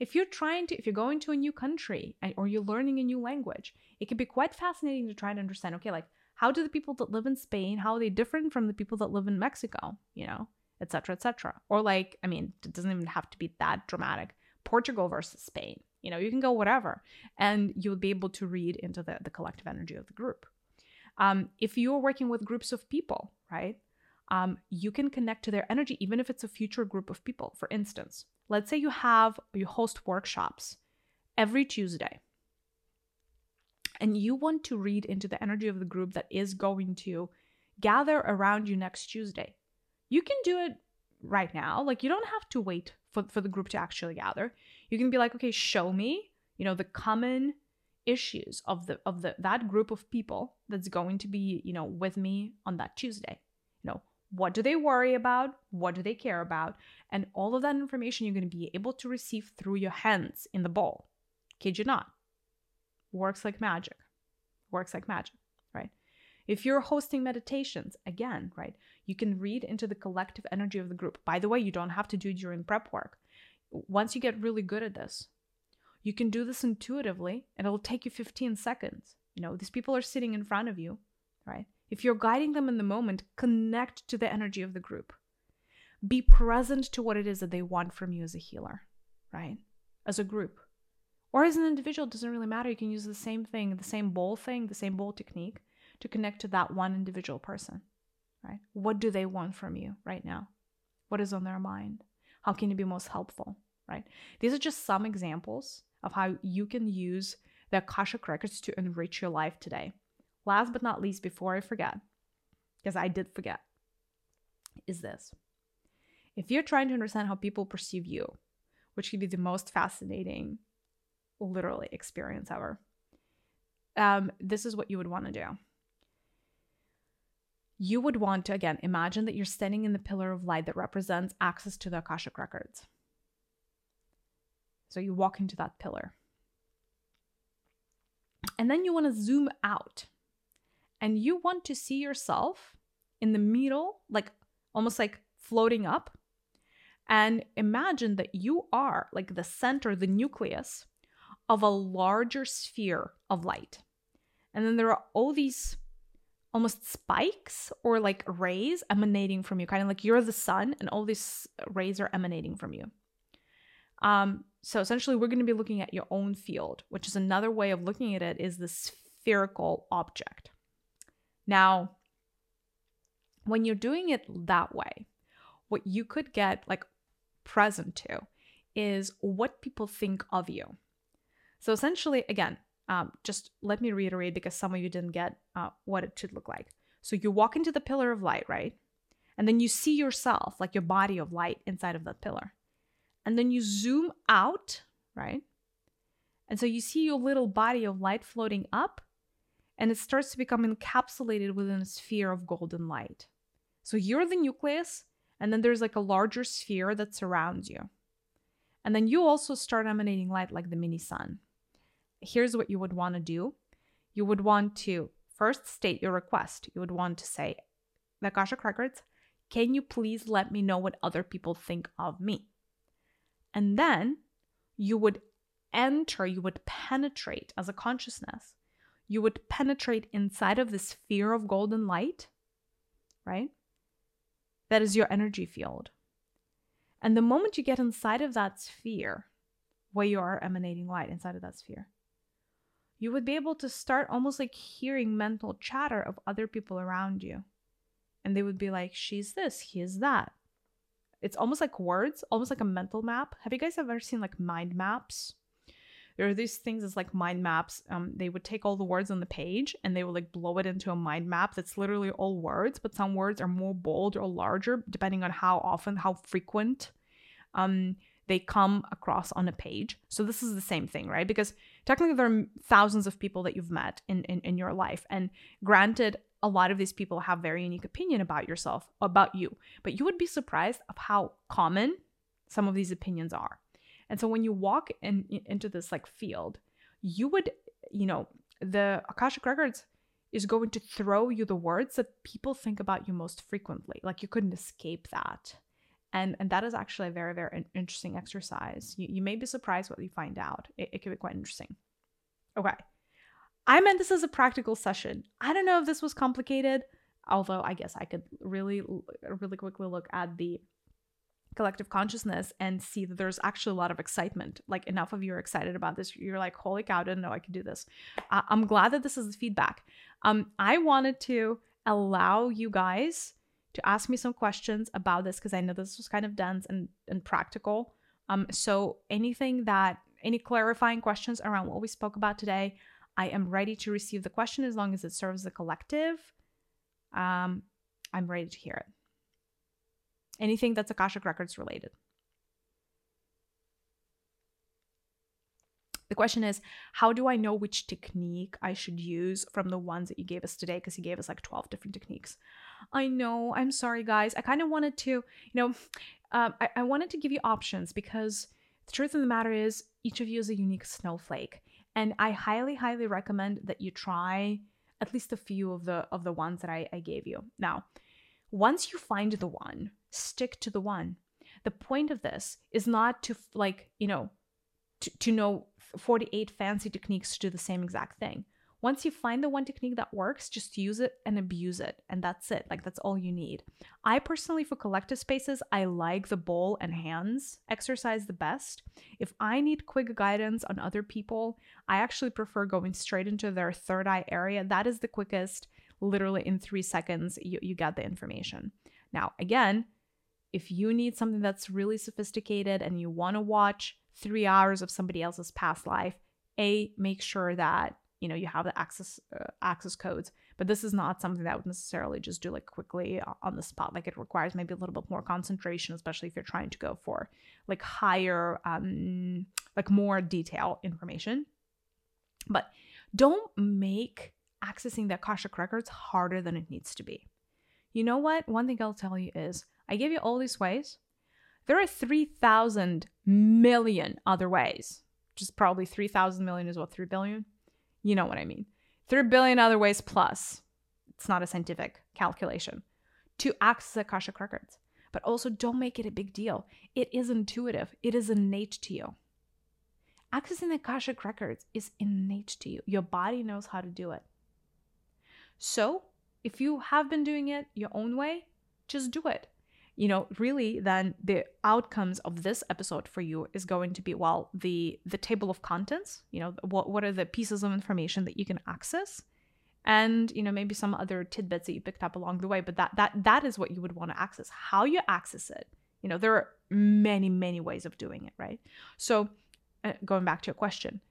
If you're trying to, if you're going to a new country and, or you're learning a new language, it can be quite fascinating to try to understand, okay, like how do the people that live in Spain, how are they different from the people that live in Mexico, you know, et cetera, et cetera. Or like, I mean, it doesn't even have to be that dramatic. Portugal versus Spain, you know, you can go whatever, and you'll be able to read into the, the collective energy of the group. Um, if you're working with groups of people, right, um, you can connect to their energy, even if it's a future group of people. For instance, let's say you have, you host workshops every Tuesday, and you want to read into the energy of the group that is going to gather around you next Tuesday. You can do it right now. Like, you don't have to wait for, for the group to actually gather. You can be like, okay, show me, you know, the common issues of the of the that group of people that's going to be, you know, with me on that Tuesday. You know, what do they worry about? What do they care about? And all of that information you're going to be able to receive through your hands in the bowl. Kid you not. Works like magic. Works like magic, right? If you're hosting meditations, again, right, you can read into the collective energy of the group. By the way, you don't have to do it during prep work. Once you get really good at this, you can do this intuitively, and it'll take you fifteen seconds. You know, these people are sitting in front of you, right? If you're guiding them in the moment, connect to the energy of the group. Be present to what it is that they want from you as a healer, right? As a group. Or as an individual, it doesn't really matter. You can use the same thing, the same bowl thing, the same bowl technique to connect to that one individual person, right? What do they want from you right now? What is on their mind? How can you be most helpful, right? These are just some examples of how you can use the Akashic Records to enrich your life today. Last but not least, before I forget, because I did forget, is this. If you're trying to understand how people perceive you, which could be the most fascinating, literally, experience ever, um, this is what you would want to do. You would want to, again, imagine that you're standing in the pillar of light that represents access to the Akashic Records. So you walk into that pillar. And then you want to zoom out. And you want to see yourself in the middle, like almost like floating up. And imagine that you are like the center, the nucleus of a larger sphere of light. And then there are all these almost spikes or like rays emanating from you, kind of like you're the sun and all these rays are emanating from you. Um, so essentially we're going to be looking at your own field, which is another way of looking at it is the spherical object. Now, when you're doing it that way, what you could get like present to is what people think of you. So essentially, again, um, just let me reiterate because some of you didn't get uh, what it should look like. So you walk into the pillar of light, right? And then you see yourself, like your body of light inside of that pillar. And then you zoom out, right? And so you see your little body of light floating up, and it starts to become encapsulated within a sphere of golden light. So you're the nucleus, and then there's like a larger sphere that surrounds you. And then you also start emanating light like the mini sun. Here's what you would want to do. You would want to first state your request. You would want to say, the Akashic Records, can you please let me know what other people think of me? And then you would enter, you would penetrate as a consciousness. You would penetrate inside of this sphere of golden light, right? That is your energy field. And the moment you get inside of that sphere, where you are emanating light inside of that sphere, you would be able to start almost like hearing mental chatter of other people around you. And they would be like, she's this, he's that. It's almost like words, almost like a mental map. Have you guys ever seen like mind maps? There are these things that's like mind maps. Um, they would take all the words on the page and they would like blow it into a mind map that's literally all words, but some words are more bold or larger depending on how often, how frequent um, they come across on a page. So this is the same thing, right? Because technically there are thousands of people that you've met in, in, in your life. And granted, a lot of these people have very unique opinion about yourself, about you, but you would be surprised of how common some of these opinions are. And so when you walk in, into this like field, you would, you know, the Akashic Records is going to throw you the words that people think about you most frequently. Like you couldn't escape that. And and that is actually a very, very interesting exercise. You, you may be surprised what you find out. It, it could be quite interesting. Okay. I meant this as a practical session. I don't know if this was complicated, although I guess I could really, really quickly look at the collective consciousness and see that there's actually a lot of excitement. Like enough of you are excited about this. You're like, holy cow, I didn't know I could do this. Uh, I'm glad that this is the feedback. Um, I wanted to allow you guys to ask me some questions about this, because I know this was kind of dense and, and practical. Um, so anything that, any clarifying questions around what we spoke about today, I am ready to receive the question as long as it serves the collective. Um, I'm ready to hear it. Anything that's Akashic Records related. The question is, how do I know which technique I should use from the ones that you gave us today? Because you gave us like twelve different techniques. I know, I'm sorry guys. I kind of wanted to, you know, um, I, I wanted to give you options, because the truth of the matter is each of you is a unique snowflake. And I highly, highly recommend that you try at least a few of the of the ones that I, I gave you. Now, once you find the one, stick to the one. The point of this is not to like, you know, to, to know forty-eight fancy techniques to do the same exact thing. Once you find the one technique that works, just use it and abuse it. And that's it. Like, that's all you need. I personally, for collective spaces, I like the bowl and hands exercise the best. If I need quick guidance on other people, I actually prefer going straight into their third eye area. That is the quickest. Literally in three seconds, you, you get the information. Now, again, if you need something that's really sophisticated and you want to watch three hours of somebody else's past life, A, make sure that you know, you have the access uh, access codes, but this is not something that I would necessarily just do like quickly on the spot. Like, it requires maybe a little bit more concentration, especially if you're trying to go for like higher, um, like more detailed information. But don't make accessing the Akashic Records harder than it needs to be. You know what? One thing I'll tell you is, I gave you all these ways. There are three thousand million other ways, which is probably three thousand million is what, three billion? You know what I mean. three billion other ways plus. It's not a scientific calculation to access Akashic Records. But also, don't make it a big deal. It is intuitive. It is innate to you. Accessing the Akashic Records is innate to you. Your body knows how to do it. So if you have been doing it your own way, just do it. You know, really, then the outcomes of this episode for you is going to be, well, the the table of contents, you know, what what are the pieces of information that you can access, and, you know, maybe some other tidbits that you picked up along the way. But that that that is what you would want to access. How you access it, you know, there are many, many ways of doing it, right? So uh, going back to your question,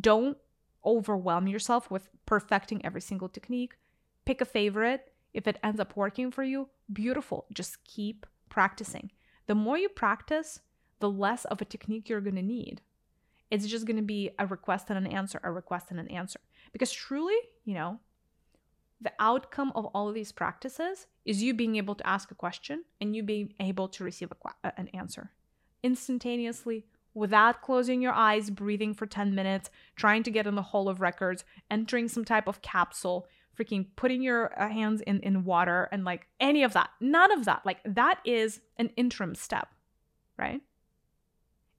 don't overwhelm yourself with perfecting every single technique. Pick a favorite. If it ends up working for you, beautiful. Just keep practicing. The more you practice, the less of a technique you're going to need. It's just going to be a request and an answer, a request and an answer. Because truly, you know, the outcome of all of these practices is you being able to ask a question and you being able to receive a, an answer instantaneously, without closing your eyes, breathing for ten minutes, trying to get in the hall of records, entering some type of capsule, freaking putting your hands in, in water, and like any of that. None of that. Like, that is an interim step, right?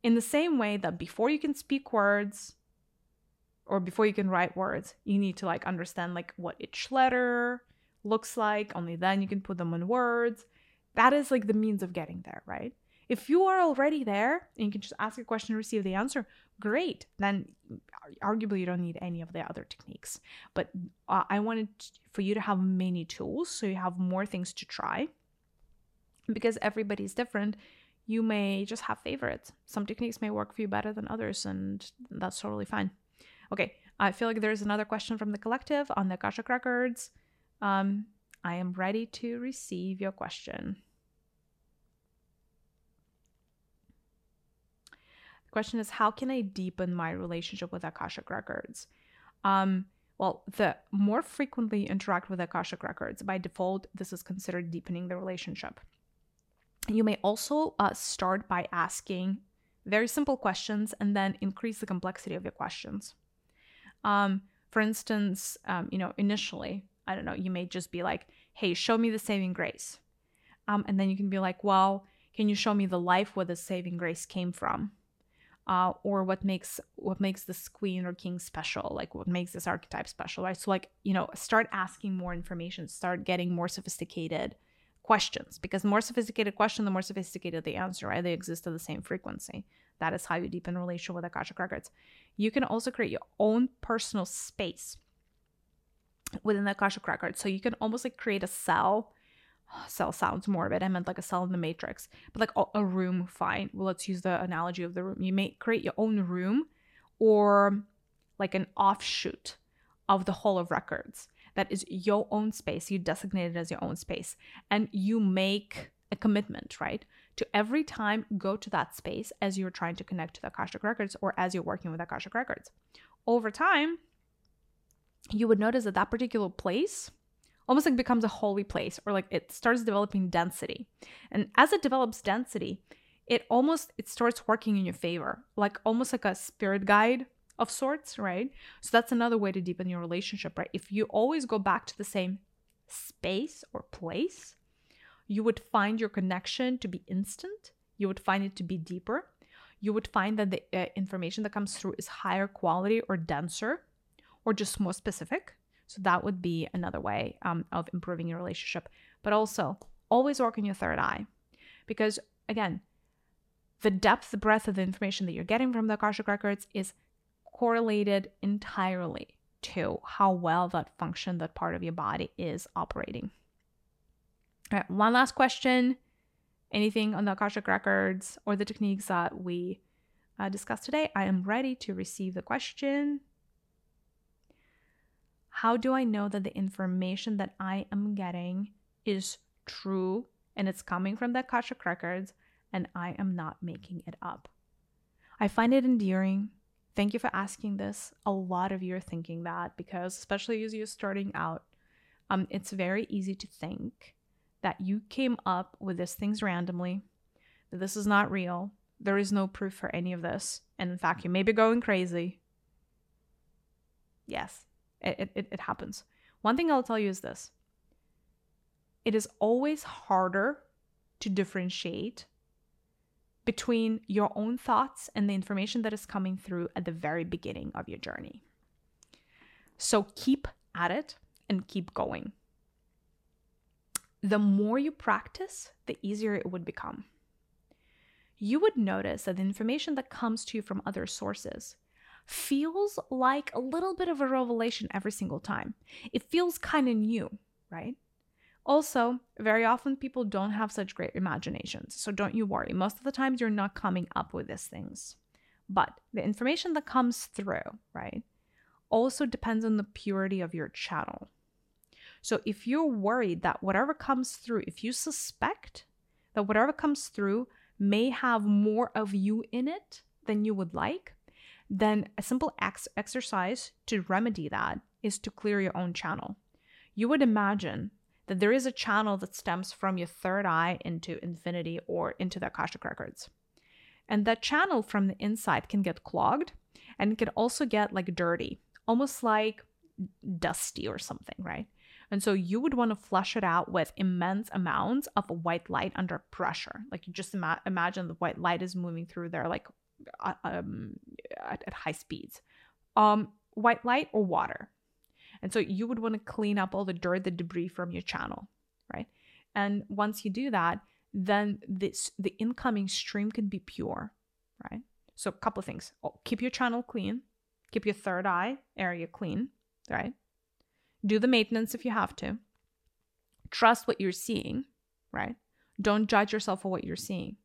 In the same way that before you can speak words or before you can write words, you need to like understand like what each letter looks like. Only then you can put them in words. That is like the means of getting there, right? If you are already there and you can just ask a question and receive the answer, great. Then arguably you don't need any of the other techniques. But uh, I wanted for you to have many tools so you have more things to try. Because everybody's different, you may just have favorites. Some techniques may work for you better than others, and that's totally fine. Okay, I feel like there's another question from the collective on the Akashic Records. Um, I am ready to receive your question. Question is, how can I deepen my relationship with Akashic Records? Um, well, the more frequently you interact with Akashic Records, by default, this is considered deepening the relationship. You may also uh, start by asking very simple questions and then increase the complexity of your questions. Um, for instance, um, you know, initially, I don't know, you may just be like, hey, show me the saving grace. Um, and then you can be like, well, can you show me the life where the saving grace came from? Uh, or what makes what makes this queen or king special? Like, what makes this archetype special, right? So, like, you know, start asking more information, start getting more sophisticated questions, because more sophisticated question, the more sophisticated the answer, right? They exist at the same frequency. That is how you deepen relationship with Akashic Records. You can also create your own personal space. within the Akashic Records. So you can almost like create a cell. Cell sounds morbid. I meant like a cell in the matrix, but like a room, fine. Well, let's use the analogy of the room. You may create your own room or like an offshoot of the Hall of Records. That is your own space. You designate it as your own space. And you make a commitment, right? To every time go to that space as you're trying to connect to the Akashic Records or as you're working with Akashic Records. Over time, you would notice that that particular place almost like becomes a holy place, or like it starts developing density. And as it develops density, it almost, it starts working in your favor, like almost like a spirit guide of sorts, right? So that's another way to deepen your relationship, right? If you always go back to the same space or place, you would find your connection to be instant. You would find it to be deeper. You would find that the uh, information that comes through is higher quality or denser or just more specific. So that would be another way um, of improving your relationship. But also, always work on your third eye. Because again, the depth, the breadth of the information that you're getting from the Akashic Records is correlated entirely to how well that function, that part of your body is operating. All right, one last question. Anything on the Akashic Records or the techniques that we uh, discussed today? I am ready to receive the question. How do I know that the information that I am getting is true and it's coming from the Akashic Records and I am not making it up? I find it endearing. Thank you for asking this. A lot of you are thinking that because, especially as you're starting out, um, it's very easy to think that you came up with these things randomly, that this is not real, there is no proof for any of this, and in fact, you may be going crazy. Yes. It, it it happens. One thing I'll tell you is this. It is always harder to differentiate between your own thoughts and the information that is coming through at the very beginning of your journey. So keep at it and keep going. The more you practice, the easier it would become. You would notice that the information that comes to you from other sources feels like a little bit of a revelation every single time. It feels kind of new, right? Also, very often people don't have such great imaginations, so don't you worry. Most of the times you're not coming up with these things. But the information that comes through, right, also depends on the purity of your channel. So if you're worried that whatever comes through, if you suspect that whatever comes through may have more of you in it than you would like, then a simple ex- exercise to remedy that is to clear your own channel. You would imagine that there is a channel that stems from your third eye into infinity or into the Akashic Records. And that channel from the inside can get clogged and it can also get like dirty, almost like dusty or something, right? And so you would want to flush it out with immense amounts of white light under pressure. Like you just ima- imagine the white light is moving through there like Um, at, at high speeds, um, white light or water. And so you would want to clean up all the dirt, the debris from your channel, right? And once you do that, then this the incoming stream can be pure, right? So a couple of things: keep your channel clean, keep your third eye area clean, right? Do the maintenance if you have to. Trust what you're seeing, right? Don't judge yourself for what you're seeing.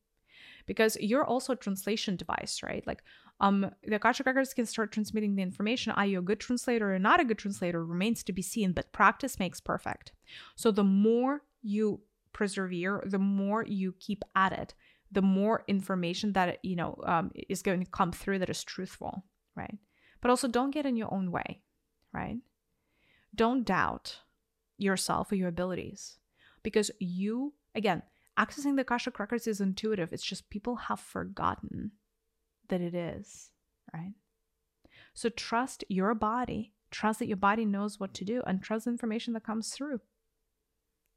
Because you're also a translation device, right? Like um, the Akashic Records can start transmitting the information. Are you a good translator or not a good translator remains to be seen, but practice makes perfect. So the more you persevere, the more you keep at it, the more information that, you know, um, is going to come through that is truthful, right? But also don't get in your own way, right? Don't doubt yourself or your abilities because you, again, accessing the Akashic Records is intuitive. It's just people have forgotten that it is, right? So trust your body. Trust that your body knows what to do and trust the information that comes through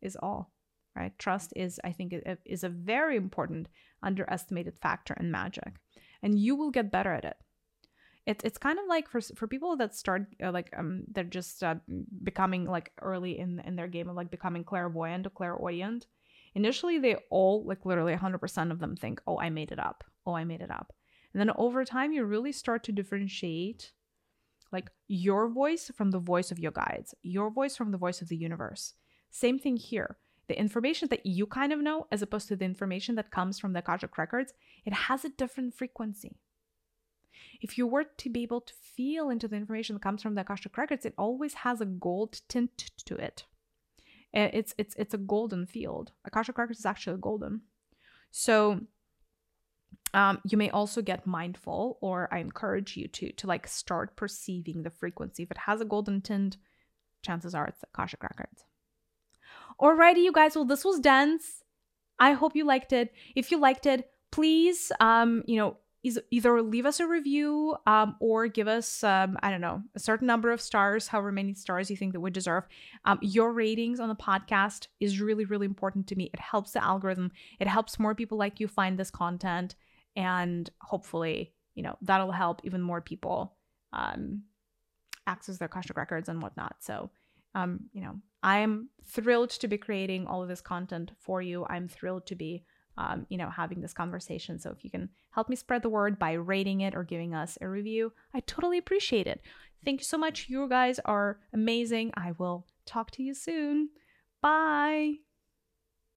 is all, right? Trust is, I think, is a very important underestimated factor in magic and you will get better at it. It's it's kind of like for for people that start uh, like um they're just uh, becoming like early in, in their game of like becoming clairvoyant or clairaudient. Initially, they all, like literally one hundred percent of them think, oh, I made it up. Oh, I made it up. And then over time, you really start to differentiate Like your voice from the voice of your guides, your voice from the voice of the universe. Same thing here. The information that you kind of know, as opposed to the information that comes from the Akashic Records, it has a different frequency. If you were to be able to feel into the information that comes from the Akashic Records, it always has a gold tint to it. It's, it's, it's a golden field. Akashic Records is actually golden. So um, you may also get mindful, or I encourage you to, to like start perceiving the frequency. If it has a golden tint, chances are it's the Akashic Records. Alrighty, you guys. Well, this was dense. I hope you liked it. If you liked it, please, um, you know, is either leave us a review um, or give us, um, I don't know, a certain number of stars, however many stars you think that we deserve. Um, your ratings on the podcast is really, really important to me. It helps the algorithm. It helps more people like you find this content. And hopefully, you know, that'll help even more people um, access their Akashic Records and whatnot. So, um, you know, I'm thrilled to be creating all of this content for you. I'm thrilled to be Um, you know, having this conversation. So if you can help me spread the word by rating it or giving us a review, I totally appreciate it. Thank you so much. You guys are amazing. I will talk to you soon. Bye.